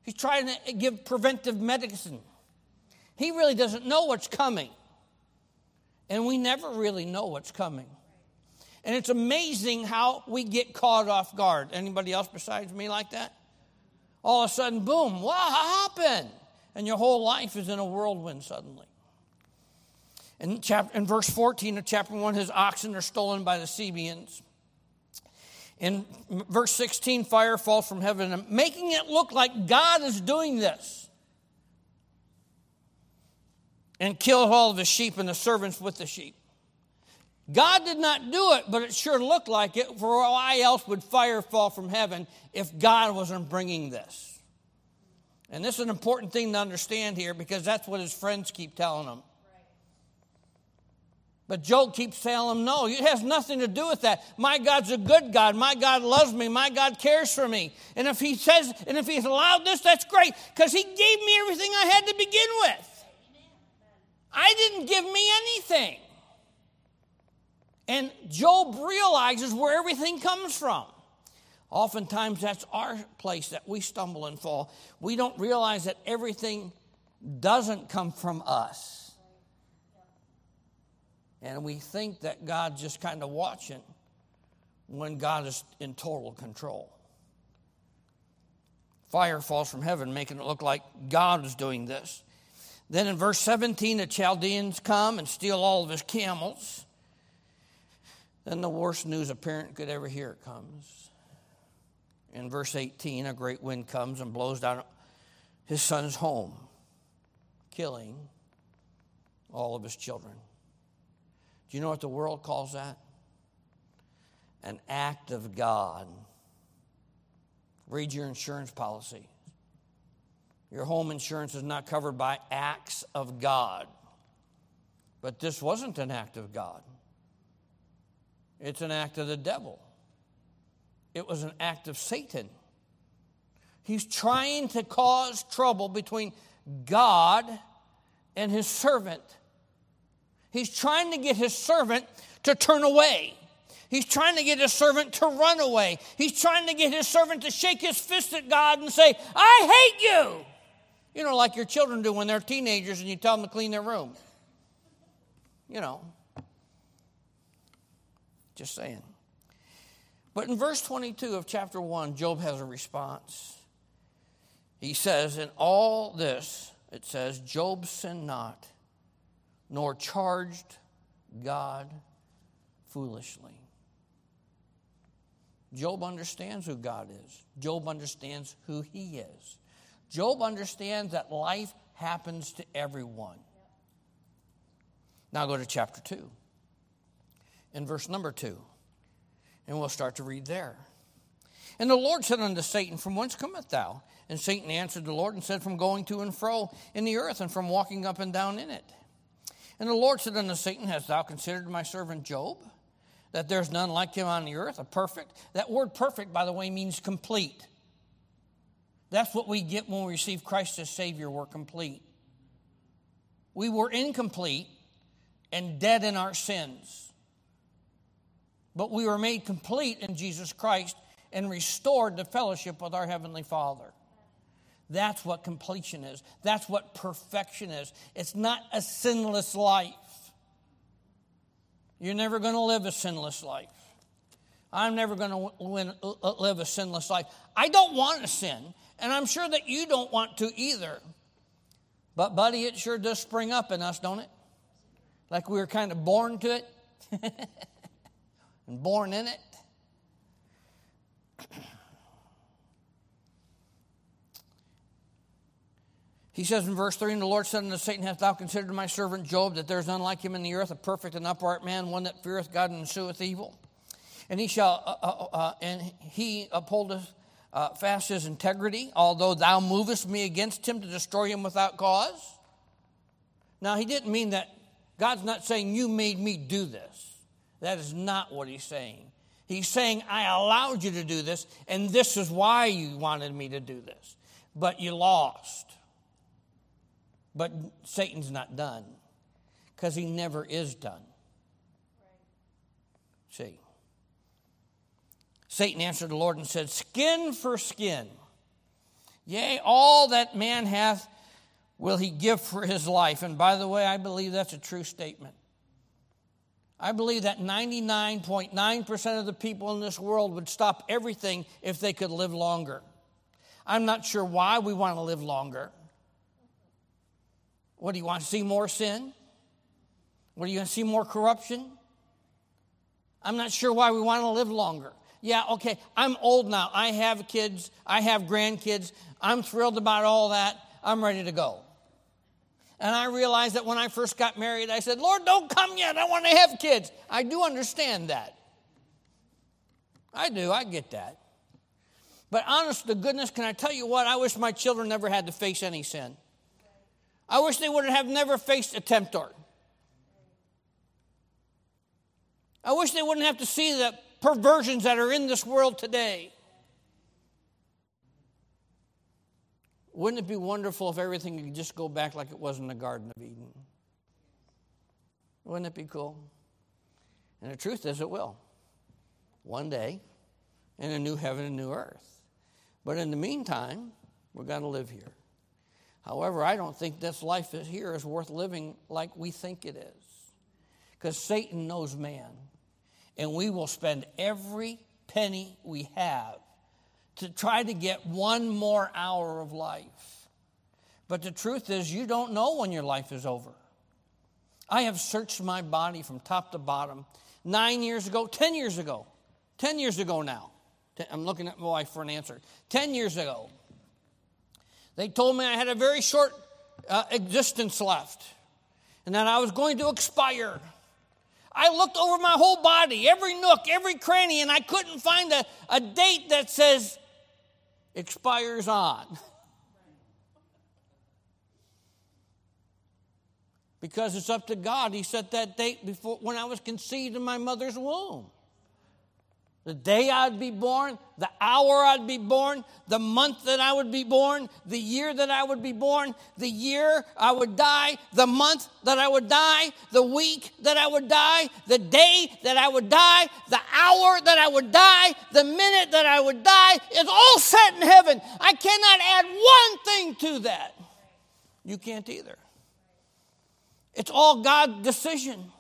He's trying to give preventive medicine. He really doesn't know what's coming. And we never really know what's coming. And it's amazing how we get caught off guard. Anybody else besides me like that? All of a sudden, boom, what happened? And your whole life is in a whirlwind suddenly. In, chapter, in verse fourteen of chapter one, his oxen are stolen by the Sabeans. In verse sixteen, fire falls from heaven, making it look like God is doing this. And kills all of the sheep and the servants with the sheep. God did not do it, but it sure looked like it. For why else would fire fall from heaven if God wasn't bringing this? And this is an important thing to understand here because that's what his friends keep telling him. But Job keeps telling him, no, it has nothing to do with that. My God's a good God. My God loves me. My God cares for me. And if he says, and if he's allowed this, that's great because he gave me everything I had to begin with. I didn't give me anything. And Job realizes where everything comes from. Oftentimes, that's our place that we stumble and fall. We don't realize that everything doesn't come from us. And we think that God's just kind of watching when God is in total control. Fire falls from heaven, making it look like God is doing this. Then in verse seventeen, the Chaldeans come and steal all of his camels. Then the worst news a parent could ever hear comes. In verse eighteen, a great wind comes and blows down his son's home, killing all of his children. Do you know what the world calls that? An act of God. Read your insurance policy. Your home insurance is not covered by acts of God. But this wasn't an act of God. It's an act of the devil. It was an act of Satan. He's trying to cause trouble between God and his servant. He's trying to get his servant to turn away. He's trying to get his servant to run away. He's trying to get his servant to shake his fist at God and say, I hate you. You know, like your children do when they're teenagers and you tell them to clean their room. You know. Just saying. But in verse twenty-two of chapter one, Job has a response. He says, in all this, it says, Job sinned not, nor charged God foolishly. Job understands who God is. Job understands who he is. Job understands that life happens to everyone. Now go to chapter two. In verse number two, and we'll start to read there. And the Lord said unto Satan, from whence comest thou? And Satan answered the Lord and said, from going to and fro in the earth and from walking up and down in it. And the Lord said unto Satan, hast thou considered my servant Job, that there's none like him on the earth, a perfect? That word perfect, by the way, means complete. That's what we get when we receive Christ as Savior, we're complete. We were incomplete and dead in our sins. But we were made complete in Jesus Christ and restored to fellowship with our Heavenly Father. That's what completion is. That's what perfection is. It's not a sinless life. You're never going to live a sinless life. I'm never going to live a sinless life. I don't want to sin, and I'm sure that you don't want to either. But, buddy, it sure does spring up in us, don't it? Like we were kind of born to it. And born in it. He says in verse three, and the Lord said unto Satan, hast thou considered my servant Job, that there is none like him in the earth, a perfect and upright man, one that feareth God and ensueth evil? And he shall, uh, uh, uh, and he upholdeth uh, fast his integrity, although thou movest me against him to destroy him without cause. Now, he didn't mean that. God's not saying, you made me do this. That is not what he's saying. He's saying, I allowed you to do this, and this is why you wanted me to do this. But you lost. But Satan's not done, because he never is done. Right. See. Satan answered the Lord and said, skin for skin. Yea, all that man hath will he give for his life. And by the way, I believe that's a true statement. I believe that ninety-nine point nine percent of the people in this world would stop everything if they could live longer. I'm not sure why we want to live longer. What, do you want to see more sin? What, do you want to see more corruption? I'm not sure why we want to live longer. Yeah, okay, I'm old now. I have kids. I have grandkids. I'm thrilled about all that. I'm ready to go. And I realized that when I first got married, I said, Lord, don't come yet. I want to have kids. I do understand that. I do. I get that. But honest to goodness, can I tell you what? I wish my children never had to face any sin. I wish they would have never faced a tempter. I wish they wouldn't have to see the perversions that are in this world today. Wouldn't it be wonderful if everything could just go back like it was in the Garden of Eden? Wouldn't it be cool? And the truth is it will. One day, in a new heaven and new earth. But in the meantime, we're going to live here. However, I don't think this life here is worth living like we think it is. Because Satan knows man. And we will spend every penny we have to try to get one more hour of life. But the truth is, you don't know when your life is over. I have searched my body from top to bottom nine years ago, ten years ago, ten years ago now. I'm looking at my wife for an answer. Ten years ago, they told me I had a very short uh, existence left and that I was going to expire. I looked over my whole body, every nook, every cranny, and I couldn't find a, a date that says expires on. Because it's up to God. He set that date before when I was conceived in my mother's womb. The day I'd be born, the hour I'd be born, the month that I would be born, the year that I would be born, the year I would die, the month that I would die, the week that I would die, the day that I would die, the hour that I would die, the minute that I would die. It's all set in heaven. I cannot add one thing to that. You can't either. It's all God's decision.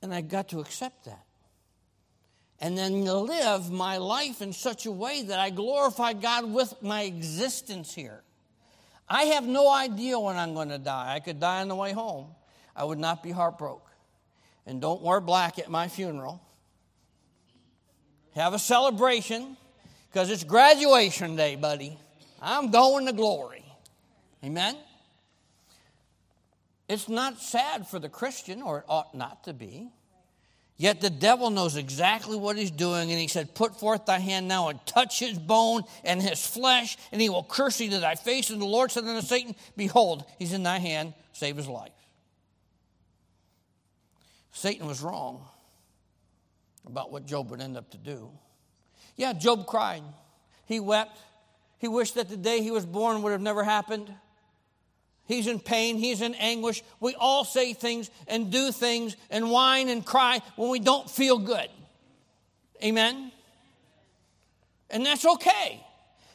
And I got to accept that. And then live my life in such a way that I glorify God with my existence here. I have no idea when I'm going to die. I could die on the way home. I would not be heartbroken. And don't wear black at my funeral. Have a celebration because it's graduation day, buddy. I'm going to glory. Amen? It's not sad for the Christian, or it ought not to be. Yet the devil knows exactly what he's doing, and he said, put forth thy hand now and touch his bone and his flesh, and he will curse thee to thy face. And the Lord said unto Satan, behold, he's in thy hand, save his life. Satan was wrong about what Job would end up to do. Yeah, Job cried. He wept. He wished that the day he was born would have never happened. He's in pain. He's in anguish. We all say things and do things and whine and cry when we don't feel good. Amen? And that's okay.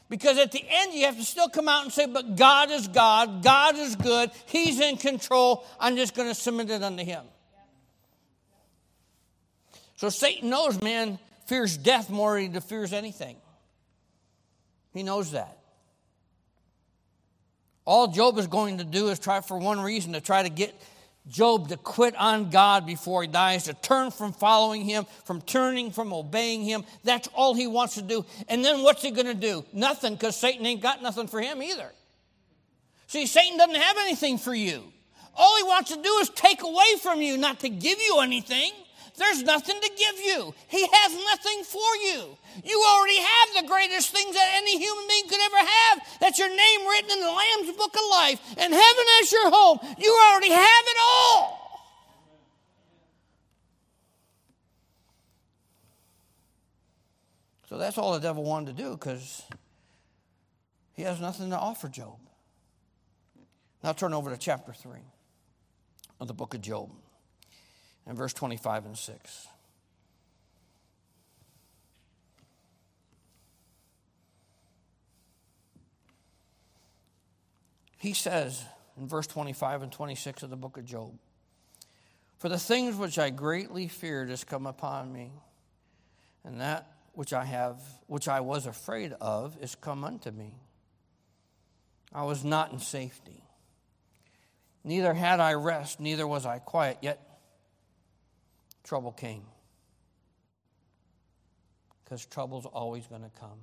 Because at the end, you have to still come out and say, but God is God. God is good. He's in control. I'm just going to submit it unto him. So Satan knows man fears death more than he fears anything. He knows that. All Job is going to do is try for one reason, to try to get Job to quit on God before he dies, to turn from following him, from turning from obeying him. That's all he wants to do. And then what's he going to do? Nothing, because Satan ain't got nothing for him either. See, Satan doesn't have anything for you. All he wants to do is take away from you, not to give you anything. There's nothing to give you. He has nothing for you. You already have the greatest things that any human being could ever have. That's your name written in the Lamb's Book of Life. And heaven as your home. You already have it all. So that's all the devil wanted to do, because he has nothing to offer Job. Now turn over to chapter three of the book of Job. And verse twenty-five and six. He says in verse twenty-five and twenty-six of the book of Job, "For the things which I greatly feared has come upon me, and that which I have, which I was afraid of is come unto me. I was not in safety. Neither had I rest, neither was I quiet, yet trouble came." Because trouble's always going to come.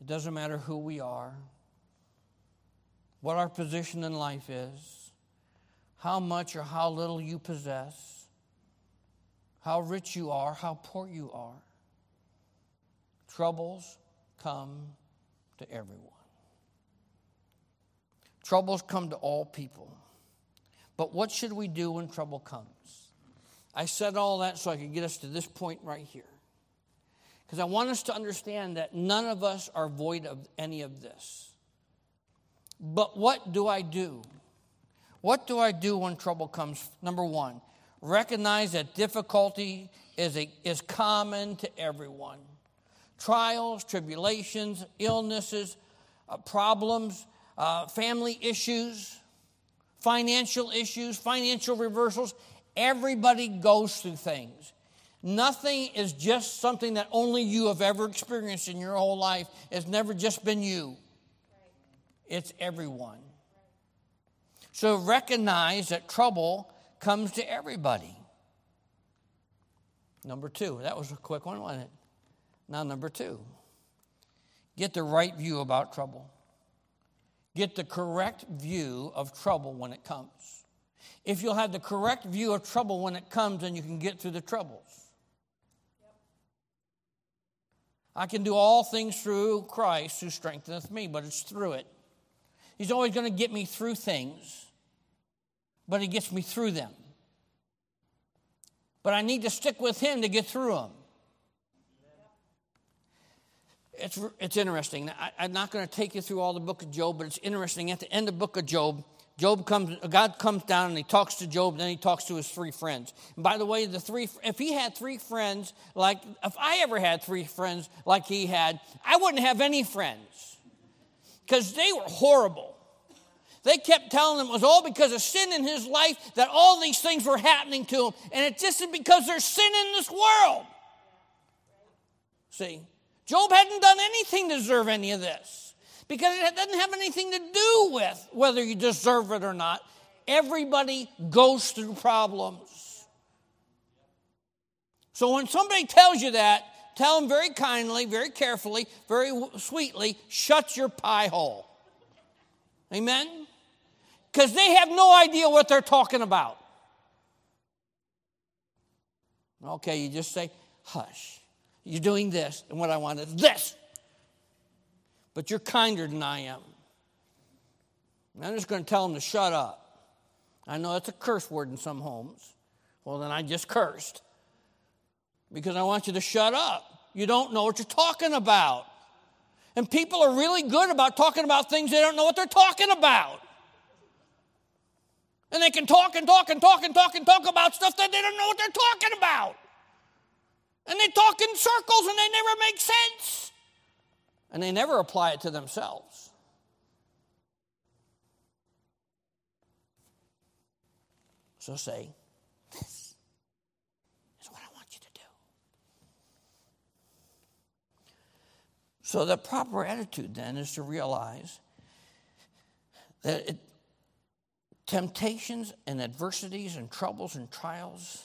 It doesn't matter who we are, what our position in life is, how much or how little you possess, how rich you are, how poor you are. Troubles come to everyone. Troubles come to all people. But what should we do when trouble comes? I said all that so I could get us to this point right here. Because I want us to understand that none of us are void of any of this. But what do I do? What do I do when trouble comes? Number one, recognize that difficulty is, a, is common to everyone. Trials, tribulations, illnesses, uh, problems, uh, family issues, financial issues, financial reversals. Everybody goes through things. Nothing is just something that only you have ever experienced in your whole life. It's never just been you. It's everyone. So recognize that trouble comes to everybody. Number two. That was a quick one, wasn't it? Now number two. Get the right view about trouble. Get the correct view of trouble when it comes. If you'll have the correct view of trouble when it comes, then you can get through the troubles. I can do all things through Christ who strengtheneth me, but it's through it. He's always going to get me through things, but he gets me through them. But I need to stick with him to get through them. It's, it's interesting. I, I'm not going to take you through all the book of Job, but it's interesting. At the end of the book of Job, Job comes, God comes down and he talks to Job, and then he talks to his three friends. And by the way, the three, if he had three friends, like, if I ever had three friends like he had, I wouldn't have any friends because they were horrible. They kept telling him it was all because of sin in his life that all these things were happening to him. And it just is because there's sin in this world. See, Job hadn't done anything to deserve any of this. Because it doesn't have anything to do with whether you deserve it or not. Everybody goes through problems. So when somebody tells you that, tell them very kindly, very carefully, very sweetly, shut your pie hole. Amen? Because they have no idea what they're talking about. Okay, you just say, hush. You're doing this, and what I want is this. But you're kinder than I am. And I'm just going to tell them to shut up. I know that's a curse word in some homes. Well, then I just cursed. Because I want you to shut up. You don't know what you're talking about. And people are really good about talking about things they don't know what they're talking about. And they can talk and talk and talk and talk and talk about stuff that they don't know what they're talking about. And they talk in circles and they never make sense. And they never apply it to themselves. So say, this is what I want you to do. So the proper attitude then is to realize that it, temptations and adversities and troubles and trials,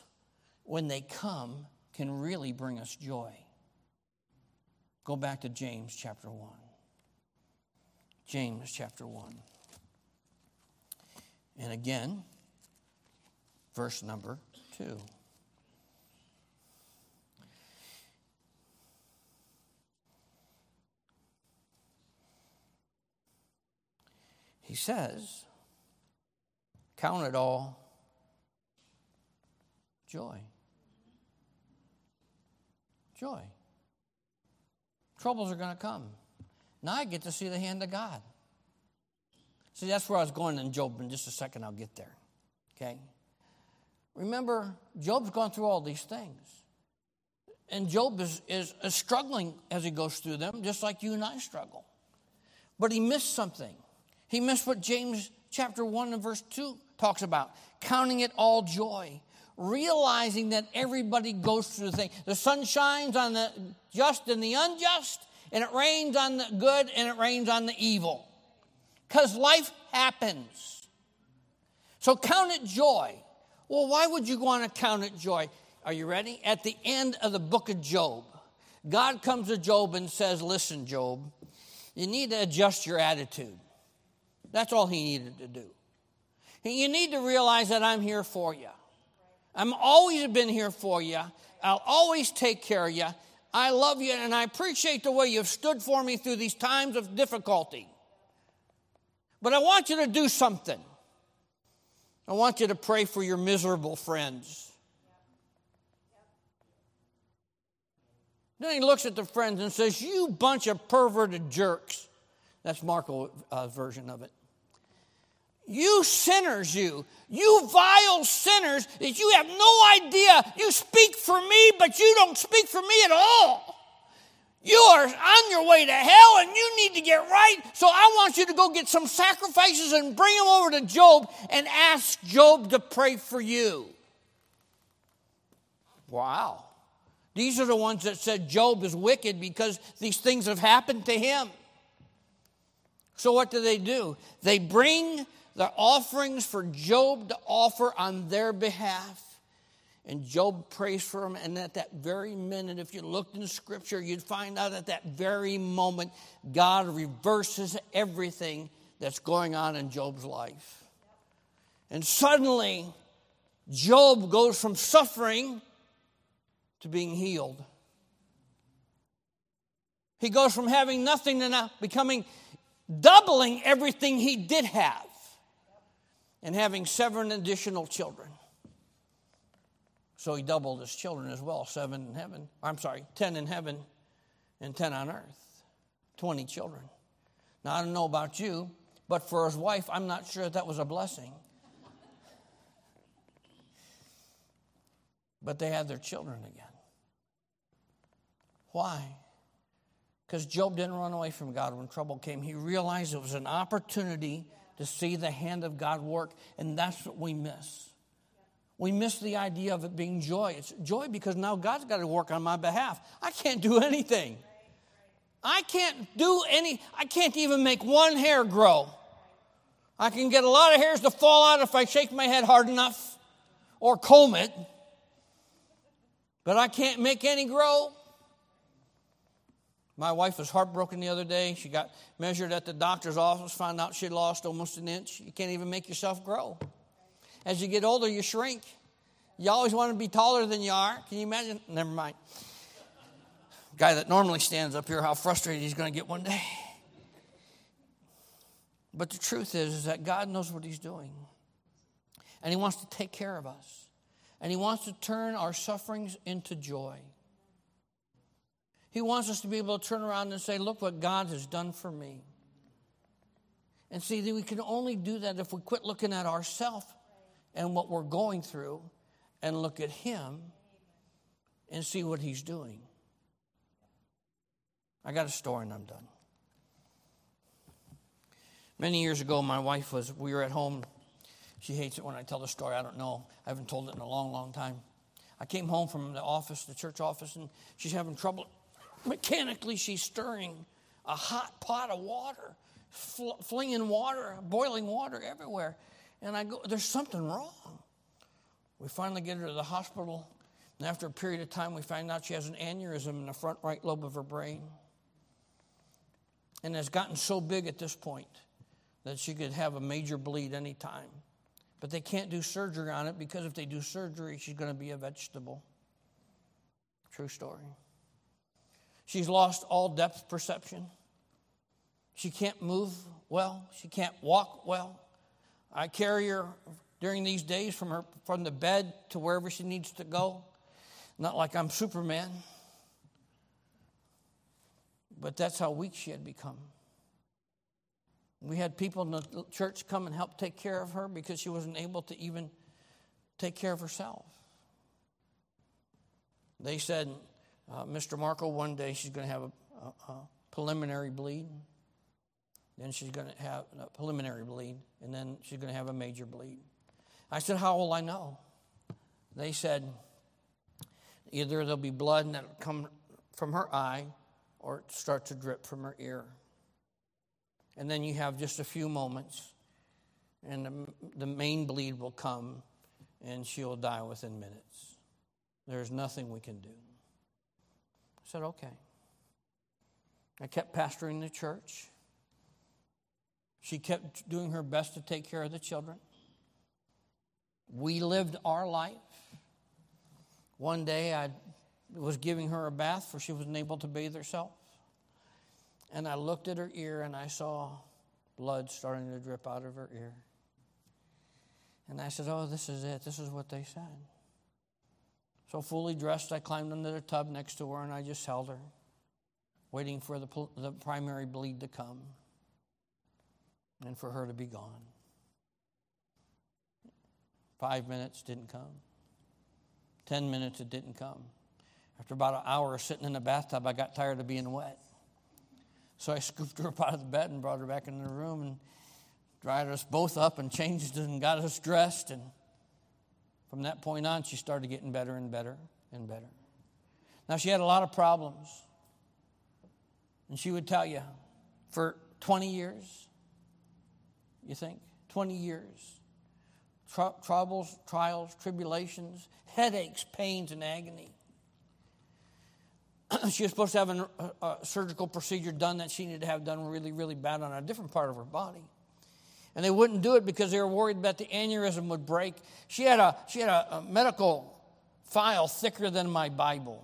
when they come, can really bring us joy. Go back to James chapter one. James chapter one. And again, verse number two. He says, count it all joy. Joy. Troubles are going to come. Now I get to see the hand of God. See, that's where I was going in Job. In just a second, I'll get there. Okay? Remember, Job's gone through all these things. And Job is, is, is struggling as he goes through them, just like you and I struggle. But he missed something. He missed what James chapter one and verse two talks about. Counting it all joy. Realizing that everybody goes through the thing. The sun shines on the just and the unjust, and it rains on the good and it rains on the evil. Because life happens. So count it joy. Well, why would you want to count it joy? Are you ready? At the end of the book of Job, God comes to Job and says, listen, Job, you need to adjust your attitude. That's all he needed to do. You need to realize that I'm here for you. I've always been here for you. I'll always take care of you. I love you, and I appreciate the way you've stood for me through these times of difficulty. But I want you to do something. I want you to pray for your miserable friends. Then he looks at the friends and says, you bunch of perverted jerks. That's Marco's uh, version of it. You sinners, you. You vile sinners that you have no idea. You speak for me, but you don't speak for me at all. You are on your way to hell, and you need to get right. So I want you to go get some sacrifices and bring them over to Job and ask Job to pray for you. Wow. These are the ones that said Job is wicked because these things have happened to him. So what do they do? They bring the offerings for Job to offer on their behalf. And Job prays for him. And at that very minute, if you looked in Scripture, you'd find out at that very moment, God reverses everything that's going on in Job's life. And suddenly, Job goes from suffering to being healed. He goes from having nothing to now becoming, doubling everything he did have, and having seven additional children. So he doubled his children as well, seven in heaven. I'm sorry, ten in heaven and ten on earth, twenty children. Now, I don't know about you, but for his wife, I'm not sure that was a blessing. But they had their children again. Why? Because Job didn't run away from God when trouble came. He realized it was an opportunity to see the hand of God work, and that's what we miss. We miss the idea of it being joy. It's joy because now God's got to work on my behalf. I can't do anything. I can't do any, I can't even make one hair grow. I can get a lot of hairs to fall out if I shake my head hard enough or comb it, but I can't make any grow. My wife was heartbroken the other day. She got measured at the doctor's office, found out she lost almost an inch. You can't even make yourself grow. As you get older, you shrink. You always want to be taller than you are. Can you imagine? Never mind. Guy that normally stands up here, how frustrated he's going to get one day. But the truth is, is that God knows what he's doing. And he wants to take care of us. And he wants to turn our sufferings into joy. He wants us to be able to turn around and say, look what God has done for me. And see, we can only do that if we quit looking at ourselves and what we're going through and look at him and see what he's doing. I got a story and I'm done. Many years ago, my wife was, we were at home. She hates it when I tell the story. I don't know. I haven't told it in a long, long time. I came home from the office, the church office, and she's having trouble. Mechanically, she's stirring a hot pot of water, fl- flinging water, boiling water everywhere. And I go, there's something wrong. We finally get her to the hospital. And after a period of time, we find out she has an aneurysm in the front right lobe of her brain. And it's gotten so big at this point that she could have a major bleed any time. But they can't do surgery on it because if they do surgery, she's going to be a vegetable. True story. She's lost all depth perception. She can't move well. She can't walk well. I carry her during these days from her from the bed to wherever she needs to go. Not like I'm Superman. But that's how weak she had become. We had people in the church come and help take care of her because she wasn't able to even take care of herself. They said, Uh, Mister Marco, one day she's going to have a, a, a preliminary bleed. Then she's going to have a preliminary bleed, and then she's going to have a major bleed. I said, how will I know? They said, either there'll be blood and that'll come from her eye, or start to drip from her ear. And then you have just a few moments, and the, the main bleed will come, and she'll die within minutes. There's nothing we can do. I said, okay. I kept pastoring the church. She kept doing her best to take care of the children. We lived our life. One day I was giving her a bath, for she wasn't able to bathe herself. And I looked at her ear, and I saw blood starting to drip out of her ear. And I said, oh, this is it. This is what they said. So fully dressed, I climbed under the tub next to her, and I just held her, waiting for the, the primary bleed to come and for her to be gone. Five minutes didn't come. Ten minutes, it didn't come. After about an hour of sitting in the bathtub, I got tired of being wet. So I scooped her up out of the bed and brought her back into the room and dried us both up and changed and got us dressed. And from that point on, she started getting better and better and better. Now, she had a lot of problems. And she would tell you, for twenty years, you think? twenty years. Tr- troubles, trials, tribulations, headaches, pains, and agony. She was supposed to have a, a surgical procedure done that she needed to have done really, really bad on a different part of her body. And they wouldn't do it because they were worried that the aneurysm would break. She had a, she had a, a medical file thicker than my Bible.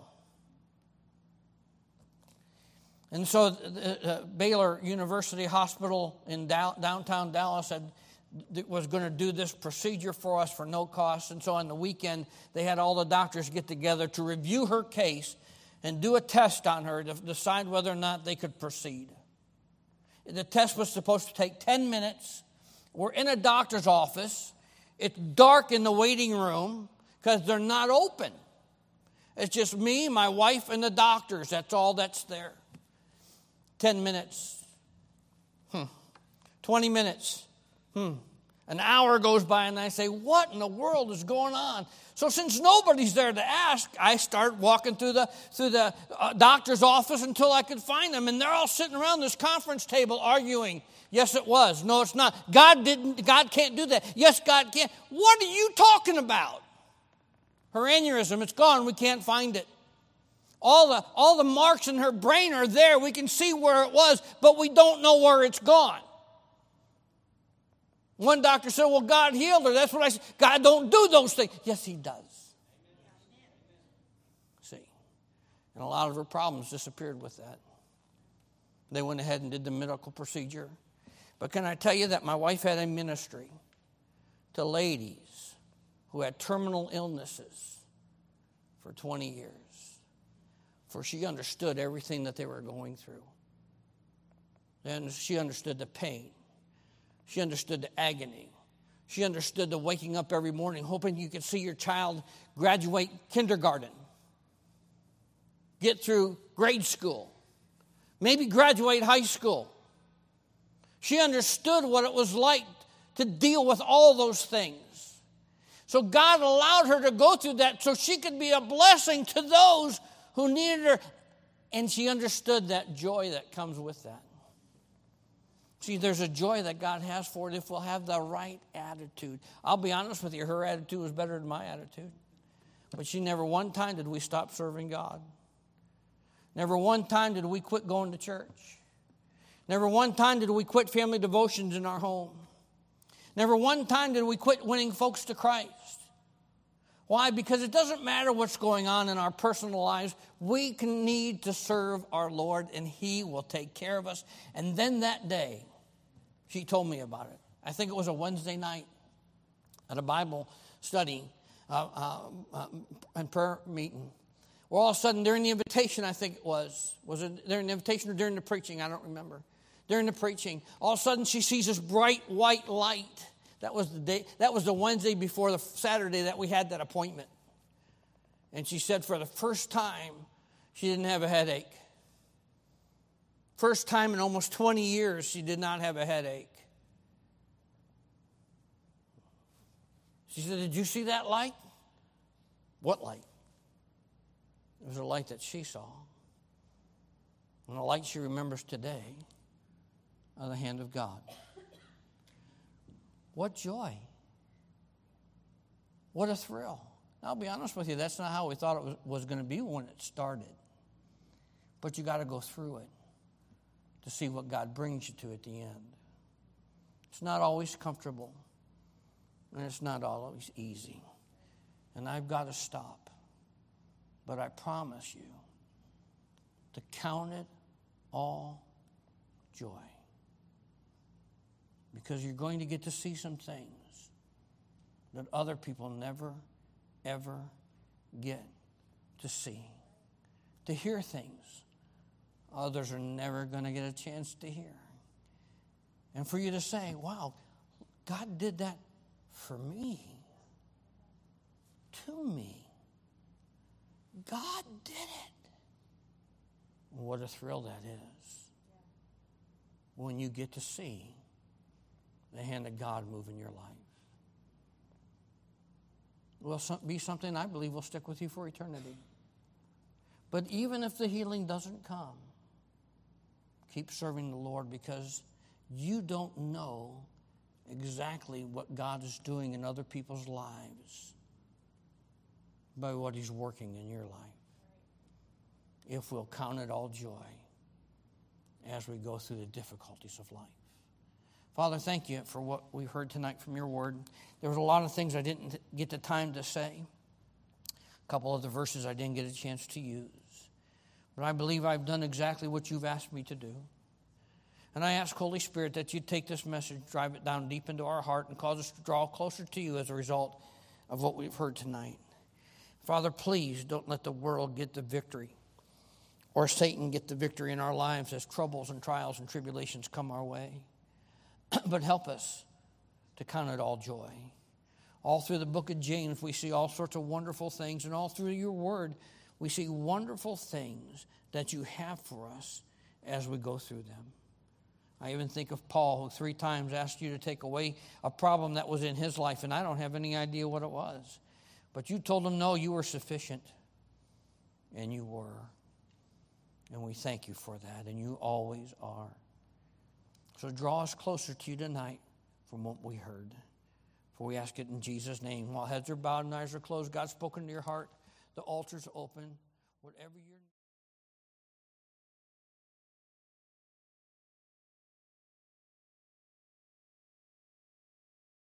And so the, uh, Baylor University Hospital in da- downtown Dallas had, was going to do this procedure for us for no cost. And so on the weekend, they had all the doctors get together to review her case and do a test on her to decide whether or not they could proceed. The test was supposed to take ten minutes. We're in a doctor's office. It's dark in the waiting room because they're not open. It's just me, my wife, and the doctors. That's all that's there. ten minutes. Hmm. twenty minutes. Hmm. An hour goes by, and I say, what in the world is going on? So since nobody's there to ask, I start walking through the through the uh, doctor's office until I could find them. And they're all sitting around this conference table arguing. Yes, it was. No, it's not. God didn't. God can't do that. Yes, God can. What are you talking about? Her aneurysm, it's gone. We can't find it. All the, all the marks in her brain are there. We can see where it was, but we don't know where it's gone. One doctor said, well, God healed her. That's what I said. God don't do those things. Yes, he does. See? And a lot of her problems disappeared with that. They went ahead and did the medical procedure. But can I tell you that my wife had a ministry to ladies who had terminal illnesses for twenty years. For she understood everything that they were going through. And she understood the pain. She understood the agony. She understood the waking up every morning, hoping you could see your child graduate kindergarten, get through grade school, maybe graduate high school. She understood what it was like to deal with all those things. So God allowed her to go through that so she could be a blessing to those who needed her. And she understood that joy that comes with that. See, there's a joy that God has for it if we'll have the right attitude. I'll be honest with you, her attitude was better than my attitude. But she never one time did we stop serving God. Never one time did we quit going to church. Never one time did we quit family devotions in our home. Never one time did we quit winning folks to Christ. Why? Because it doesn't matter what's going on in our personal lives. We can need to serve our Lord, and he will take care of us. And then that day, she told me about it. I think it was a Wednesday night at a Bible study uh, uh, uh, and prayer meeting. Well, all of a sudden, during the invitation, I think it was. Was it during the invitation or during the preaching? I don't remember. During the preaching, all of a sudden, she sees this bright white light. That was the day. That was the Wednesday before the Saturday that we had that appointment. And she said for the first time, she didn't have a headache. First time in almost twenty years, she did not have a headache. She said, "Did you see that light?" What light? It was a light that she saw. And a light she remembers today on the hand of God. What joy. What a thrill. I'll be honest with you, that's not how we thought it was, was going to be when it started. But you got to go through it to see what God brings you to at the end. It's not always comfortable. And it's not always easy. And I've got to stop. But I promise you to count it all joy. Because you're going to get to see some things that other people never, ever get to see. To hear things others are never going to get a chance to hear. And for you to say, wow, God did that for me, to me. God did it. What a thrill that is when you get to see the hand of God move in your life. It will be something I believe will stick with you for eternity. But even if the healing doesn't come, keep serving the Lord, because you don't know exactly what God is doing in other people's lives by what he's working in your life. If we'll count it all joy as we go through the difficulties of life. Father, thank you for what we've heard tonight from your word. There was a lot of things I didn't get the time to say. A couple of the verses I didn't get a chance to use. But I believe I've done exactly what you've asked me to do. And I ask, Holy Spirit, that you take this message, drive it down deep into our heart, and cause us to draw closer to you as a result of what we've heard tonight. Father, please don't let the world get the victory or Satan get the victory in our lives as troubles and trials and tribulations come our way. But help us to count it all joy. All through the book of James, we see all sorts of wonderful things, and all through your word, we see wonderful things that you have for us as we go through them. I even think of Paul, who three times asked you to take away a problem that was in his life, and I don't have any idea what it was. But you told him, no, you were sufficient, and you were. And we thank you for that, and you always are. So draw us closer to you tonight from what we heard. For we ask it in Jesus' name. While heads are bowed and eyes are closed, God's spoken to your heart. The altar's open. Whatever you're